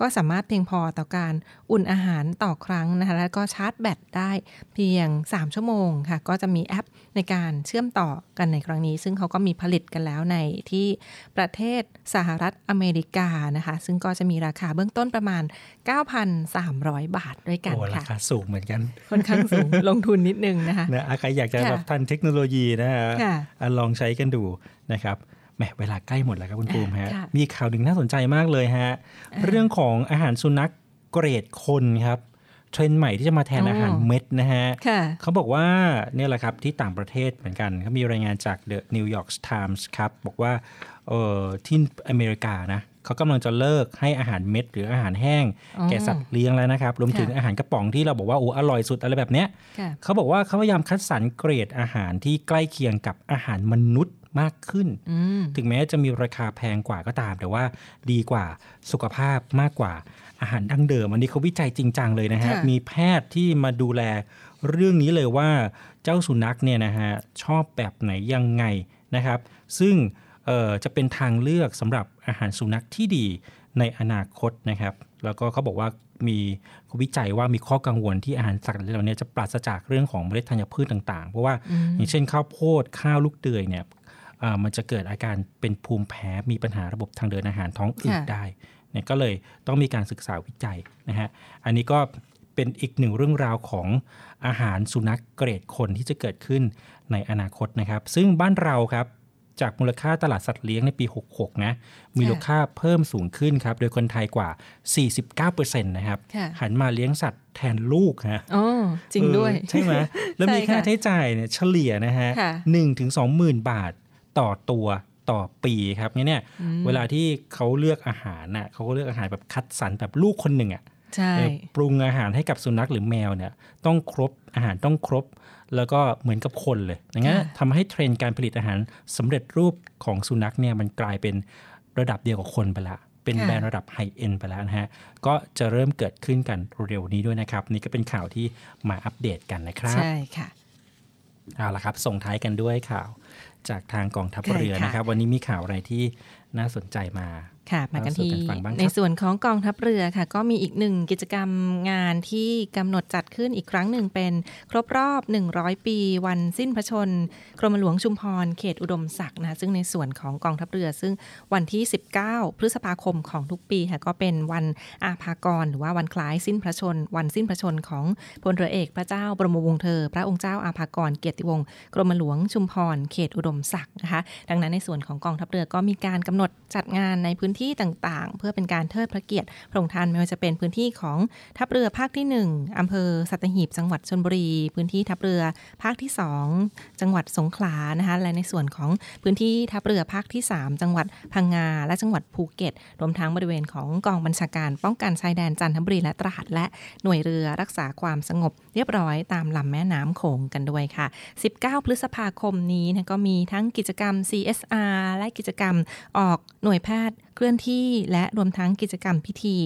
ก็สามารถเพียงพอต่อการอุ่นอาหารต่อครั้งนะคะแล้วก็ชาร์จแบตได้เพียง3ชั่วโมงค่ะก็จะมีแอปในการเชื่อมต่อกันในครั้งนี้ซึ่งเขาก็มีผลิตกันแล้วในที่ประเทศสหรัฐอเมริกานะคะซึ่งก็จะมีราคาเบื้องต้นประมาณ 9,300 บาทด้วยกันค่ะราคาสูงเหมือนกันค่อนข้างสูง ลงทุนนิดนึงนะคะนะใครอยากจะแบบทันเทคโนโลยีนะฮะลองใช้กันดูนะครับแหมเวลาใกล้หมดแล้วครับคุณภูมิฮะมีข่าวหนึ่งน่าสนใจมากเลยฮะเรื่องของอาหารสุนัขเกรดคนครับเทรนด์ใหม่ที่จะมาแทนอาหารเม็ดนะฮะเขาบอกว่าเนี่ยแหละครับที่ต่างประเทศเหมือนกันเขามีรายงานจาก The New York Times ครับบอกว่าที่อเมริกานะเขากำลังจะเลิกให้อาหารเม็ดหรืออาหารแห้งแก่สัตว์เลี้ยงแล้วนะครับรวมถึงอาหารกระป๋องที่เราบอกว่าโอ้อร่อยสุดอะไรแบบเนี้ยเขาบอกว่าเขาพยายามคัดสรรเกรดอาหารที่ใกล้เคียงกับอาหารมนุษย์มากขึ้นถึงแม้จะมีราคาแพงกว่าก็ตามแต่ว่าดีกว่าสุขภาพมากกว่าอาหารดั้งเดิมอันนี้เขาวิจัยจริงจังเลยนะฮะมีแพทย์ที่มาดูแลเรื่องนี้เลยว่าเจ้าสุนัขเนี่ยนะฮะชอบแบบไหนยังไงนะครับซึ่งจะเป็นทางเลือกสำหรับอาหารสุนัขที่ดีในอนาคตนะครับแล้วก็เขาบอกว่ามีวิจัยว่ามีข้อกังวลที่อาหารสัตว์เหล่านี้จะปราศจากเรื่องของเมล็ดธัญพืชต่างๆเพราะว่าอย่างเช่นข้าวโพดข้าวลูกเดือยเนี่ยมันจะเกิดอาการเป็นภูมิแพ้มีปัญหาระบบทางเดินอาหารท้องอืดได้เนี่ยก็เลยต้องมีการศึกษาวิจัยนะฮะอันนี้ก็เป็นอีกหนึ่งเรื่องราวของอาหารสุนัขเกรดคนที่จะเกิดขึ้นในอนาคตนะครับซึ่งบ้านเราครับจากมูลค่าตลาดสัตว์เลี้ยงในปี66นะมีมูลค่าเพิ่มสูงขึ้นครับโดยคนไทยกว่า 49% นะครับหันมาเลี้ยงสัตว์แทนลูกฮะอ๋อจริงด้วยใช่ไหมแล้วมีค่าใช้จ่ายเนี่ยเฉลี่ยนะฮะ 1-20,000 บาทต่อตัวต่อปีครับเนี่ยเวลาที่เขาเลือกอาหารน่ะเขาก็เลือกอาหารแบบคัดสรรแบบลูกคนหนึ่งอ่ะปรุงอาหารให้กับสุนัขหรือแมวเนี่ยต้องครบอาหารต้องครบแล้วก็เหมือนกับคนเลยอย่างงี้ทำให้เทรนด์การผลิตอาหารสำเร็จรูปของสุนัขเนี่ยมันกลายเป็นระดับเดียวกับคนไปละเป็นแบรนด์ระดับไฮเอ็นไปแล้วนะฮะก็จะเริ่มเกิดขึ้นกันเร็วนี้ด้วยนะครับนี่ก็เป็นข่าวที่มาอัปเดตกันนะครับใช่ค่ะเอาละครับส่งท้ายกันด้วยข่าวจากทางกองทัพเรือนะครับวันนี้มีข่าวอะไรที่น่าสนใจมาค่ะมากันที่ในส่วนของกองทัพเรือค่ะก็มีอีกหนึ่งกิจกรรมงานที่กำหนดจัดขึ้นอีกครั้งหนึ่งเป็นครบรอบ100ปีวันสิ้นพระชนกรมหลวงชุมพรเขตอุดมศักดิ์นะซึ่งในส่วนของกองทัพเรือซึ่งวันที่19พฤษภาคมของทุกปีค่ะก็เป็นวันอาภากรหรือว่าวันคล้ายสิ้นพระชนวันสิ้นพระชนของพลเรือเอกพระเจ้าบรมวงศ์เธอพระองค์เจ้าอาภากรเกียรติวงศ์กรมหลวงชุมพรเขตอุดมศักดิ์นะคะดังนั้นในส่วนของกองทัพเรือก็มีการกำหนดจัดงานในพื้นที่ต่างๆเพื่อเป็นการเทิดพระเกียรติพระองค์ท่านไม่ว่าจะเป็นพื้นที่ของทัพเรือภาคที่1อำเภอสัตหีบจังหวัดชลบุรีพื้นที่ทัพเรือภาคที่2จังหวัดสงขลานะคะและในส่วนของพื้นที่ทัพเรือภาคที่3จังหวัดพังงาและจังหวัดภูเก็ตรวมทั้งบริเวณของกองบัญชาการป้องกันชายแดนจันทบุรีและตราดและหน่วยเรือรักษาความสงบเรียบร้อยตามลำแม่น้ำโขงกันด้วยค่ะ19พฤษภาคมนี้นะก็มีทั้งกิจกรรม CSR และกิจกรรมออกหน่วยแพทย์เคลื่อนที่และรวมทั้งกิจกรรมพิธี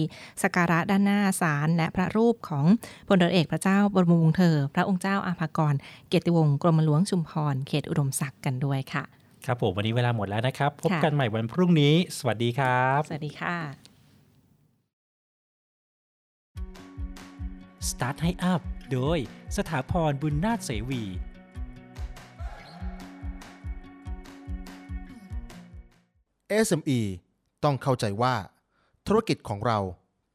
สักการะด้านหน้าศาลและพระรูปของพลเรือเอกพระเจ้าบรมวงศ์เธอพระองค์เจ้าอาภากรเกียรติวงศ์กรมหลวงชุมพรเขตอุดมศักดิ์กันด้วยค่ะครับผมวันนี้เวลาหมดแล้วนะครับพบกันใหม่วันพรุ่งนี้สวัสดีครับสวัสดีค่ะ Start ให้อัพโดยสถาพรบุญนาถเสวีSME ต้องเข้าใจว่าธุรกิจของเรา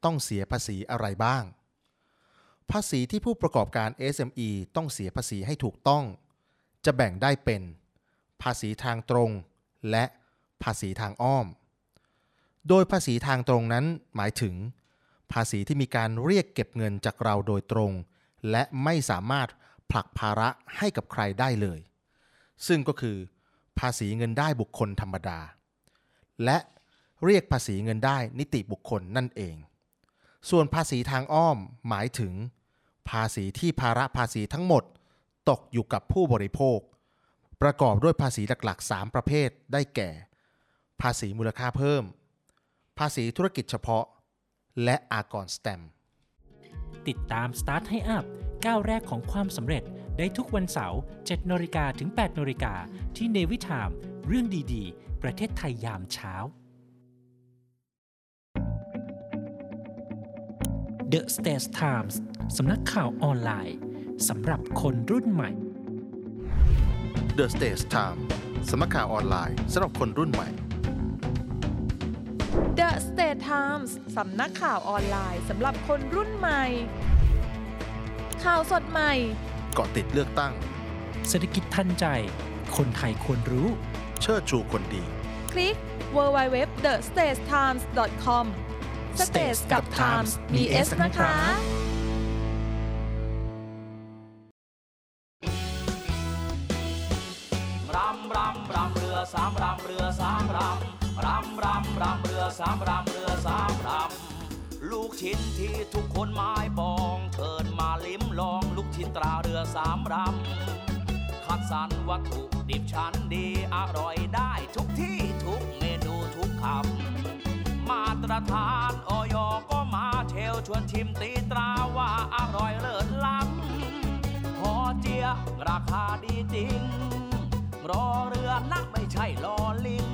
ต้องเสียภาษีอะไรบ้างภาษีที่ผู้ประกอบการ SME ต้องเสียภาษีให้ถูกต้องจะแบ่งได้เป็นภาษีทางตรงและภาษีทางอ้อมโดยภาษีทางตรงนั้นหมายถึงภาษีที่มีการเรียกเก็บเงินจากเราโดยตรงและไม่สามารถผลักภาระให้กับใครได้เลยซึ่งก็คือภาษีเงินได้บุคคลธรรมดาและเรียกภาษีเงินได้นิติบุคคลนั่นเองส่วนภาษีทางอ้อมหมายถึงภาษีที่ภาระภาษีทั้งหมดตกอยู่กับผู้บริโภคประกอบด้วยภาษีหลักๆ3ประเภทได้แก่ภาษีมูลค่าเพิ่มภาษีธุรกิจเฉพาะและอากรสแตมป์ติดตาม Start ให้อัพก้าวแรกของความสำเร็จได้ทุกวันเสาร์ 7:00 น.ถึง 8:00 น.ที่ Navy Time เรื่องดีๆประเทศไทยยามเช้า The States Times สำนักข่าวออนไลน์สำหรับคนรุ่นใหม่ The States Times สำนักข่าวออนไลน์สำหรับคนรุ่นใหม่ The States Times สำนักข่าวออนไลน์สำหรับคนรุ่นใหม่ข่าวสดใหม่เกาะติดเลือกตั้งเศรษฐกิจทันใจคนไทยควรรู้เชิดชูคนดีคลิก www.thestatetimes.com States กับ Times มี S นะคะรำรำรำเรือสามรำเรือสามรำรำรำรำเรือสามรำเรือสามรำลูกชิ้นที่ทุกคนหมายปองเชิญมาลิ้มลองลูกชิ้นตราเรือสามรำคัดสรรวัตถุดิบชั้นดีอร่อยได้ทุกที่ทุกเมนูทุกคำมาตรฐานอย.ก็มาเชลชวนชิมตีตราว่าอร่อยเลิศล้ำหอเจียราคาดีจริงรอเรือนักไม่ใช่รอลิง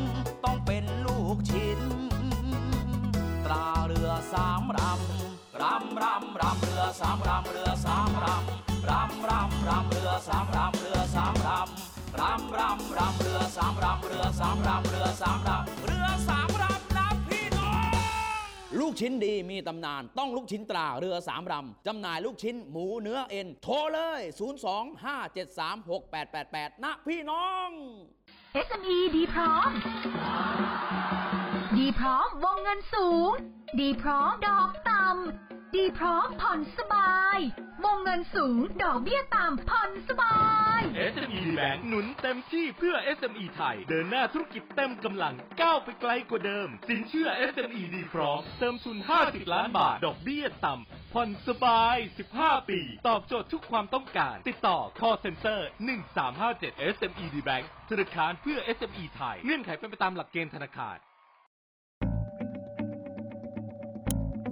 ต้องเป็นลูกชิ้นตราเรือสามรำรำรำรำเรือสามรำเรือสามรำรำรำรำเรือสามรำเรือสามรำรำรำรำเรือสามรำเรือสามรำเรือสามรำเรือสามรำนะพี่น้องลูกชิ้นดีมีตำนานต้องลูกชิ้นตราเรือสามรำจำหน่ายลูกชิ้นหมูเนื้อเอ็นโทรเลย025736888นะพี่น้อง SME ดีพร้อมดีพร้อมวงเงินสูงดีพร้อมดอกต่ำดีพร้อมผ่อนสบายวงเงินสูงดอกเบี้ยต่ำผ่อนสบาย SME Bank หนุนเต็มที่เพื่อ SME ไทยเดินหน้าธุรกิจเต็มกำลังก้าวไปไกลกว่าเดิมสินเชื่อ SME ดีพร้อมเติมทุน50ล้านบาทดอกเบี้ยต่ำผ่อนสบาย15ปีตอบโจทย์ทุกความต้องการติดต่อ Call Center 1357 SME Bank ธนาคารเพื่อ SME ไทยเงื่อนไขเป็นไปตามหลักเกณฑ์ธนาคาร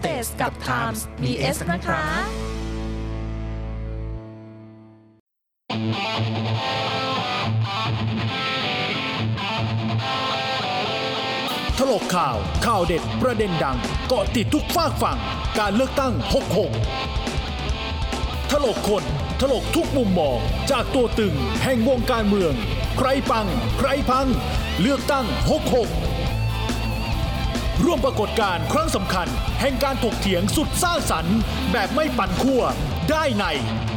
States กับ Times มี S นะคะถลกข่าวข่าวเด็ดประเด็นดังเกาะติดทุกฝากฝั่งการเลือกตั้ง66ถลกคนถลกทุกมุมมองจากตัวตึงแห่งวงการเมืองใครปังใครพังเลือกตั้ง66ร่วมปรากฏการณ์ครั้งสำคัญแห่งการถกเถียงสุดสร้างสรรค์แบบไม่ปั่นขั้วได้ใน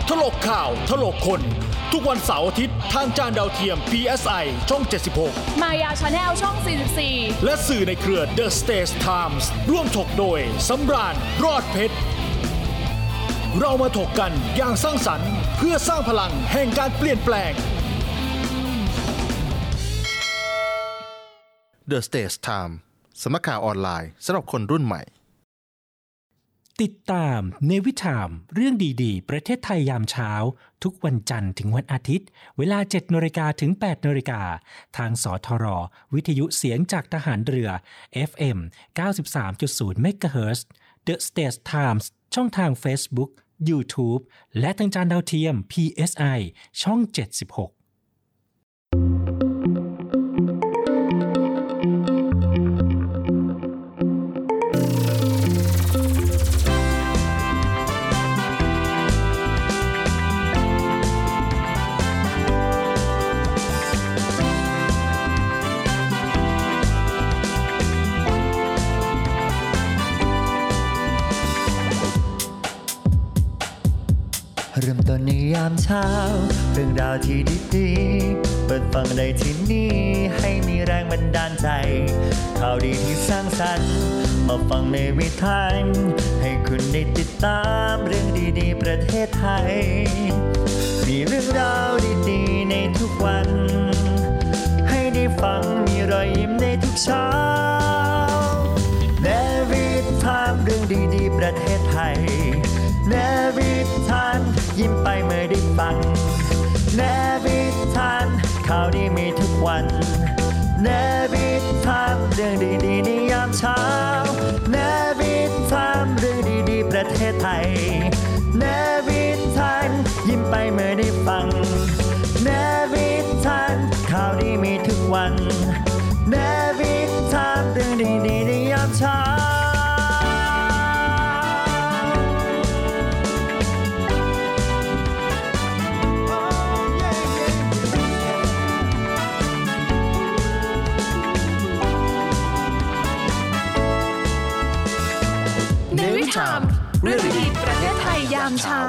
ถลกข่าวถลกคนทุกวันเสาร์อาทิตย์ทางจานดาวเทียม PSI ช่อง 76 มายาชาแนลช่อง 44 และสื่อในเครือ The States Times ร่วมถกโดยสำราญรอดเพชรเรามาถกกันอย่างสร้างสรรค์เพื่อสร้างพลังแห่งการเปลี่ยนแปลง The States Timesสำนักข่าวออนไลน์สำหรับคนรุ่นใหม่ติดตามเนวิไทม์เรื่องดีๆประเทศไทยยามเช้าทุกวันจันทร์ถึงวันอาทิตย์เวลา 7:00 นถึง 8:00 นทางสทรวิทยุเสียงจากทหารเรือ FM 93.0 MHz The States Times ช่องทาง Facebook YouTube และทางจานดาวเทียม PSI ช่อง 76เริ่มต้นในยามเช้าเรื่องราวที่ดีๆเปิดฟังได้ที่นี่ให้มีแรงบันดาลใจข่าวดีที่สร้างสรรค์มาฟังในวิถีไทยให้คุณได้ติดตามเรื่องดีๆประเทศไทยมีเรื่องราวดีๆในทุกวันให้ได้ฟังมีรอยยิ้มในทุกเช้า ข่าวดีมีทุกวันเนวิทามเรื่องดีๆในยามเช้าเนวิทามเรื่องดีๆประเทศไทยเนวิทามยิ้มไปเมื่อได้ฟังเนวิทามข่าวดีมีทุกวันเนวิทามเรื่องดีๆในยามเช้าเรื่องดีประเทศไทยยามเช้า